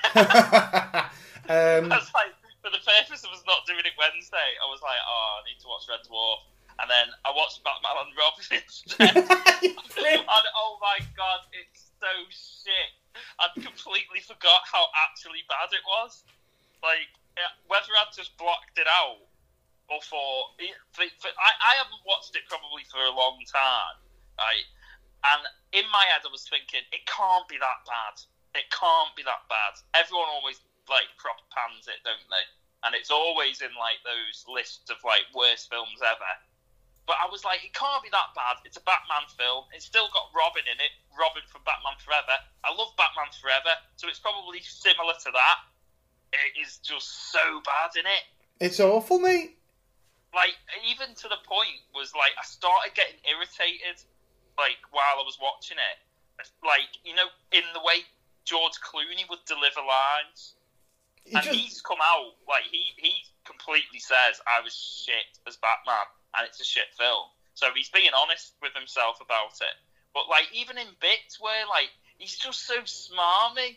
um, I was like, for the purpose of us not doing it Wednesday, I was like, oh, I need to watch Red Dwarf. And then I watched Batman and Robin instead. And oh my god, it's so shit. I'd completely forgot how actually bad it was. Like, whether I'd just blocked it out or for... for, for I, I haven't watched it probably for a long time, right? And in my head I was thinking, it can't be that bad. It can't be that bad. Everyone always, like, proper pans it, don't they? And it's always in, like, those lists of, like, worst films ever. But I was like, it can't be that bad. It's a Batman film. It's still got Robin in it. Robin from Batman Forever. I love Batman Forever, so it's probably similar to that. It is just so bad, isn't it? It's awful, mate. Like, even to the point was, like, I started getting irritated, like, while I was watching it. Like, you know, in the way George Clooney would deliver lines. He and just... he's come out, like, he, he completely says, I was shit as Batman. And it's a shit film. So he's being honest with himself about it. But, like, even in bits where, like, he's just so smarmy.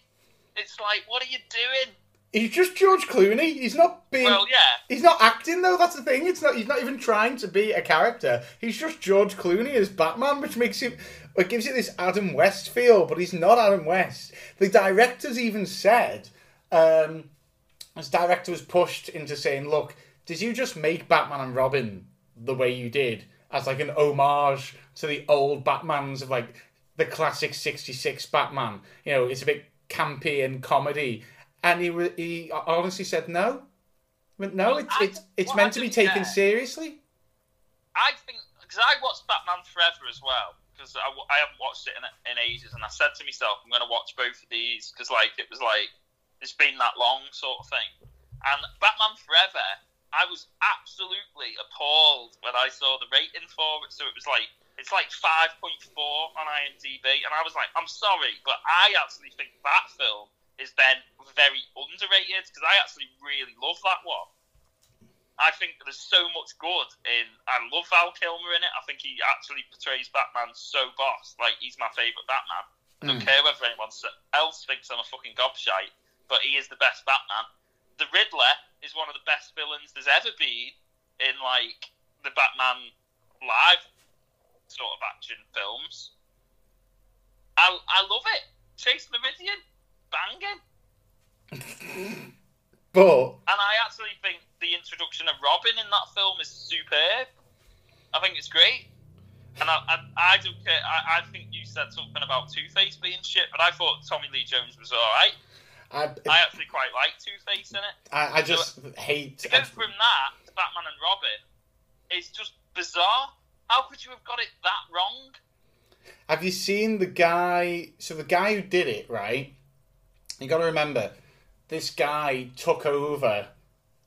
It's like, what are you doing? He's just George Clooney. He's not being... Well, yeah. He's not acting, though. That's the thing. It's not. He's not even trying to be a character. He's just George Clooney as Batman, which makes him... It gives it this Adam West feel, but he's not Adam West. The director's even said... Um, his director was pushed into saying, look, did you just make Batman and Robin... the way you did, as like an homage to the old Batmans of like the classic sixty-six Batman. You know, it's a bit campy and comedy. And he he honestly said no. But no, well, it's I, it's it's meant I to be taken get, seriously. I think because I watched Batman Forever as well because I, I haven't watched it in, in ages, and I said to myself, I'm going to watch both of these because like it was like it's been that long sort of thing. And Batman Forever. I was absolutely appalled when I saw the rating for it. So it was like, it's like five point four on I M D B. And I was like, I'm sorry, but I actually think that film is then very underrated because I actually really love that one. I think there's so much good in, I love Val Kilmer in it. I think he actually portrays Batman so boss. Like, he's my favourite Batman. I don't mm. care whether anyone else thinks I'm a fucking gobshite, but he is the best Batman. The Riddler is one of the best villains there's ever been in, like, the Batman live sort of action films. I, I love it. Chase Meridian, banging. But... And I actually think the introduction of Robin in that film is superb. I think it's great. And I I, I don't care. I, I think you said something about Two-Face being shit, but I thought Tommy Lee Jones was all right. I, I actually quite like Two-Face in it. I, I just so, hate... To go from that to Batman and Robin is just bizarre. How could you have got it that wrong? Have you seen the guy... So the guy who did it, right? You got to remember, this guy took over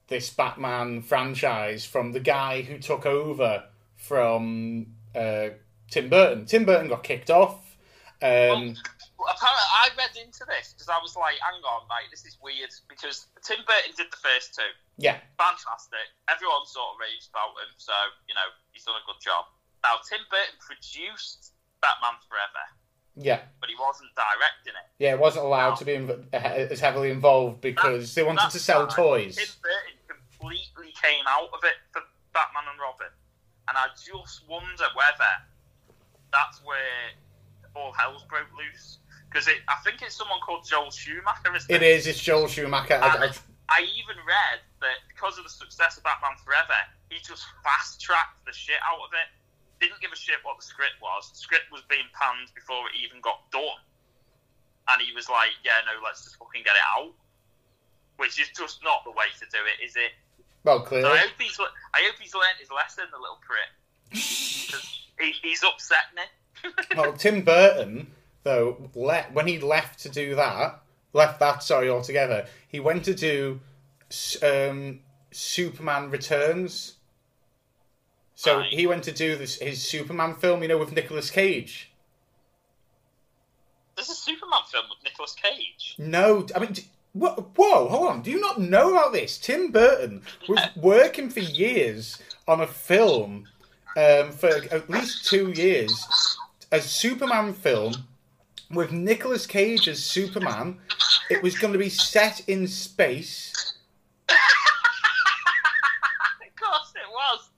this Batman franchise from the guy who took over from uh, Tim Burton. Tim Burton got kicked off. Um... Well, apparently, I read into this because I was like, hang on, mate, this is weird. Because Tim Burton did the first two. Yeah. Fantastic. Everyone sort of raves about him, so, you know, he's done a good job. Now, Tim Burton produced Batman Forever. Yeah. But he wasn't directing it. Yeah, he wasn't allowed now, to be inv- as heavily involved because that, they wanted to sell toys. Tim Burton completely came out of it for Batman and Robin. And I just wonder whether that's where all hell's broke loose. Because I think it's someone called Joel Schumacher, isn't it? It is, it's Joel Schumacher. I, I even read that because of the success of Batman Forever, he just fast-tracked the shit out of it. Didn't give a shit what the script was. The script was being panned before it even got done. And he was like, yeah, no, let's just fucking get it out. Which is just not the way to do it, is it? Well, clearly. So I hope he's, I hope he's learned his lesson, the little prick. Because he, he's upset now. Well, Tim Burton... So let, when he left to do that, left that, sorry, altogether, he went to do um, Superman Returns. So Aye. He went to do this, his Superman film, you know, with Nicolas Cage. There's a Superman film with Nicolas Cage? No, I mean, whoa, whoa, hold on, do you not know about this? Tim Burton was working for years on a film um, for at least two years, a Superman film, with Nicolas Cage as Superman. It was going to be set in space. Of course it was.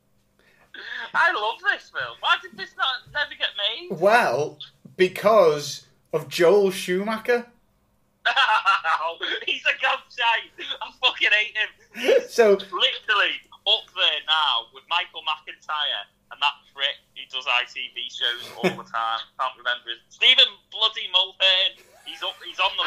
I love this film. Why did this not never get made? Well, because of Joel Schumacher. Oh, he's a gobshite. I fucking hate him. He's so literally up there now with Michael McIntyre and that prick who does I T V shows all the time. Can't remember his Stephen bloody Mulhern. He's up. He's on the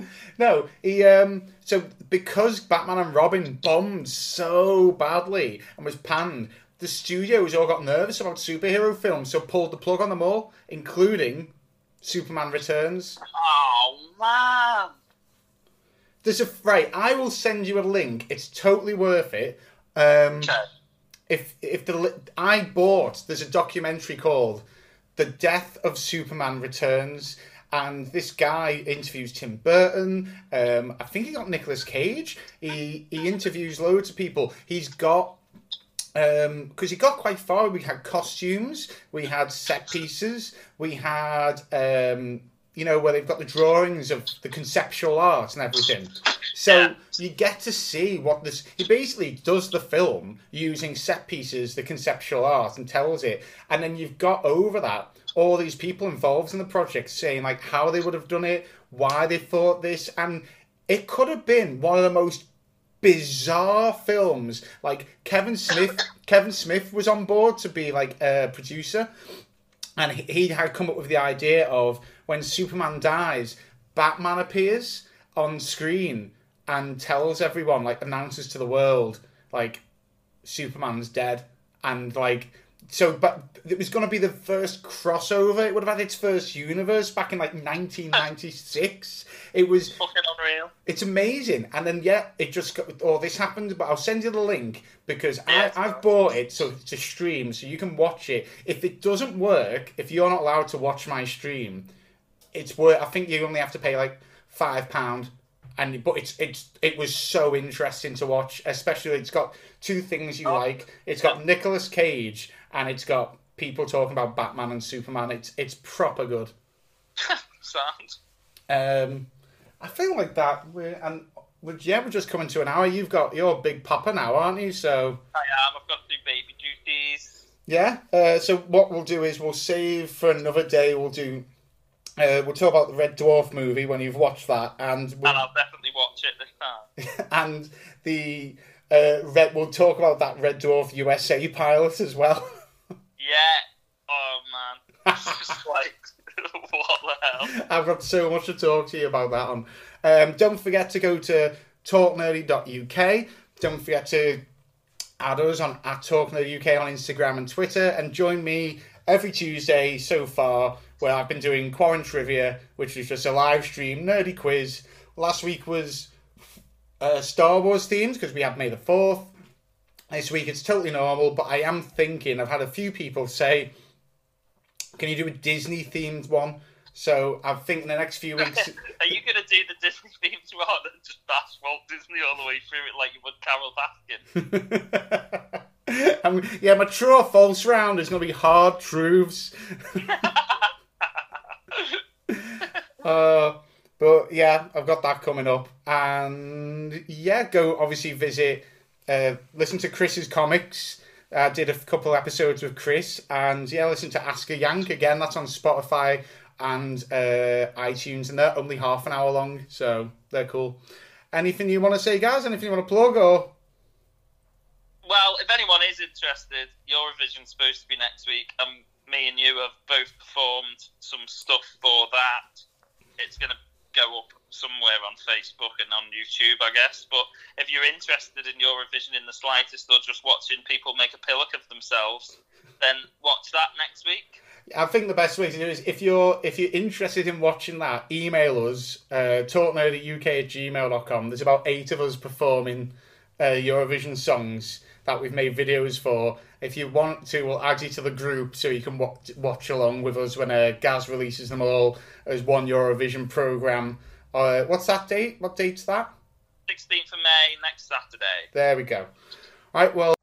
list. He's on. No, he um. So because Batman and Robin bombed so badly and was panned, the studios all got nervous about superhero films, so pulled the plug on them all, including Superman Returns. Oh, man. There's a... Right, I will send you a link. It's totally worth it. Um, okay. If, if the... I bought... There's a documentary called The Death of Superman Returns, and this guy interviews Tim Burton. Um, I think he got Nicolas Cage. He, he interviews loads of people. He's got... Because um, he got quite far. We had costumes, we had set pieces, we had, um, you know, where they've got the drawings of the conceptual art and everything. So yeah. You get to see what this... He basically does the film using set pieces, the conceptual art, and tells it. And then you've got over that all these people involved in the project saying, like, how they would have done it, why they thought this. And it could have been one of the most bizarre films. Like Kevin Smith Kevin Smith was on board to be like a producer, and he had come up with the idea of when Superman dies, Batman appears on screen and tells everyone, like announces to the world, like Superman's dead. And like, so, but it was going to be the first crossover. It would have had its first universe back in like nineteen ninety-six. It was fucking unreal. It's amazing. And then yeah, it just got, oh, this happened. But I'll send you the link, because yeah, I, I've bought it, so it's a stream, so you can watch it. If it doesn't work, if you're not allowed to watch my stream, it's worth. I think you only have to pay like five pound. And but it's it's it was so interesting to watch, especially it's got two things you oh, like. It's got yeah. Nicolas Cage and it's got people talking about Batman and Superman. It's it's proper good. Sounds. Um, I feel like that. We're, and we're, yeah, we're just coming to an hour. You've got your big papa now, aren't you? So I am. I've got two baby duties. Yeah. Uh, so what we'll do is we'll save for another day. We'll do. Uh, we'll talk about the Red Dwarf movie when you've watched that, and we'll... and I'll definitely watch it this time. And the uh, red, we'll talk about that Red Dwarf U S A pilot as well. Yeah. Oh man, it's just like what the hell? I've got so much to talk to you about that on. Um, don't forget to go to talk nerdy dot U K. Don't forget to add us on at talk nerdy U K on Instagram and Twitter, and join me every Tuesday so far, where I've been doing Quarren Trivia, which is just a live stream nerdy quiz. Last week was uh, Star Wars themed, because we had May the fourth. This week it's totally normal, but I am thinking, I've had a few people say, can you do a Disney themed one? So I think in the next few weeks... Are you going to do the Disney themed one and just bash Walt Disney all the way through it like you would Carol Baskin? I'm, yeah, my true or false round is going to be hard truths. uh, but yeah, I've got that coming up. And yeah, go obviously visit, uh, listen to Chris's comics. I did a couple episodes with Chris. And yeah, listen to Ask a Yank again. That's on Spotify and uh, iTunes. And they're only half an hour long, so they're cool. Anything you want to say, guys? Anything you want to plug? Or... Well, if anyone is interested, Eurovision's supposed to be next week. Um, me and you have both performed some stuff for that. It's going to go up somewhere on Facebook and on YouTube, I guess. But if you're interested in Eurovision in the slightest, or just watching people make a pillock of themselves, then watch that next week. I think the best way to do it is, if you're if you're interested in watching that, email us, uh, talk nerdy U K at gmail dot com. There's about eight of us performing uh, Eurovision songs that we've made videos for. If you want to, we'll add you to the group so you can watch, watch along with us when uh, Gaz releases them all as one Eurovision programme. Uh, what's that date? What date's that? sixteenth of May, next Saturday. There we go. All right, well...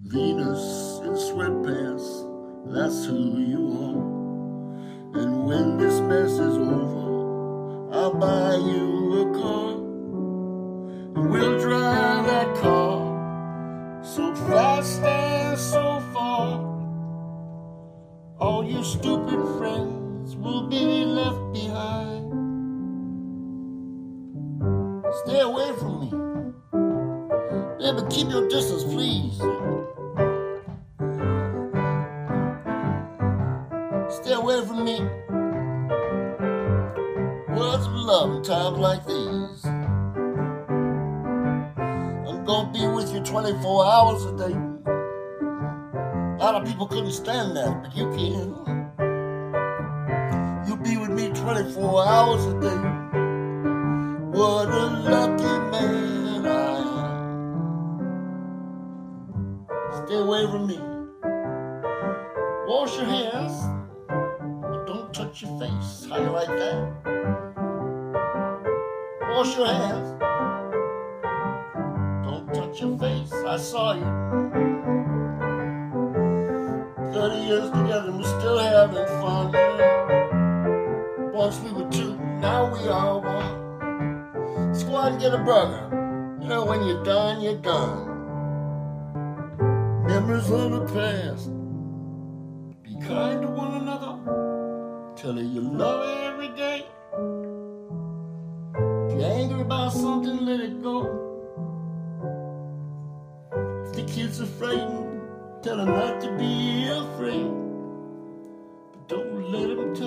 Venus in sweatpants, that's who you are. And when this mess is over, I'll buy you a car, and we'll drive that car so fast and so far. All your stupid friends will be left behind. Stay away from me. Yeah, but keep your distance, please. Stay away from me. Words of love in times like these. I'm gonna be with you twenty-four hours a day. A lot of people couldn't stand that, but you can. You'll be with me twenty-four hours a day. What a lucky man I am. Stay away from me. Wash your hands, but don't touch your face. How you like that? Wash your hands. Don't touch your face. I saw you. thirty years together, we're still having fun. Once we were two, now we are one. Squad and get a burger. You know, when you're done, you're done. Memories of the past. Be kind to one another. Tell her you love her every day. If you're angry about something, let it go. If the kids are frightened, tell him not to be afraid, but don't let him tell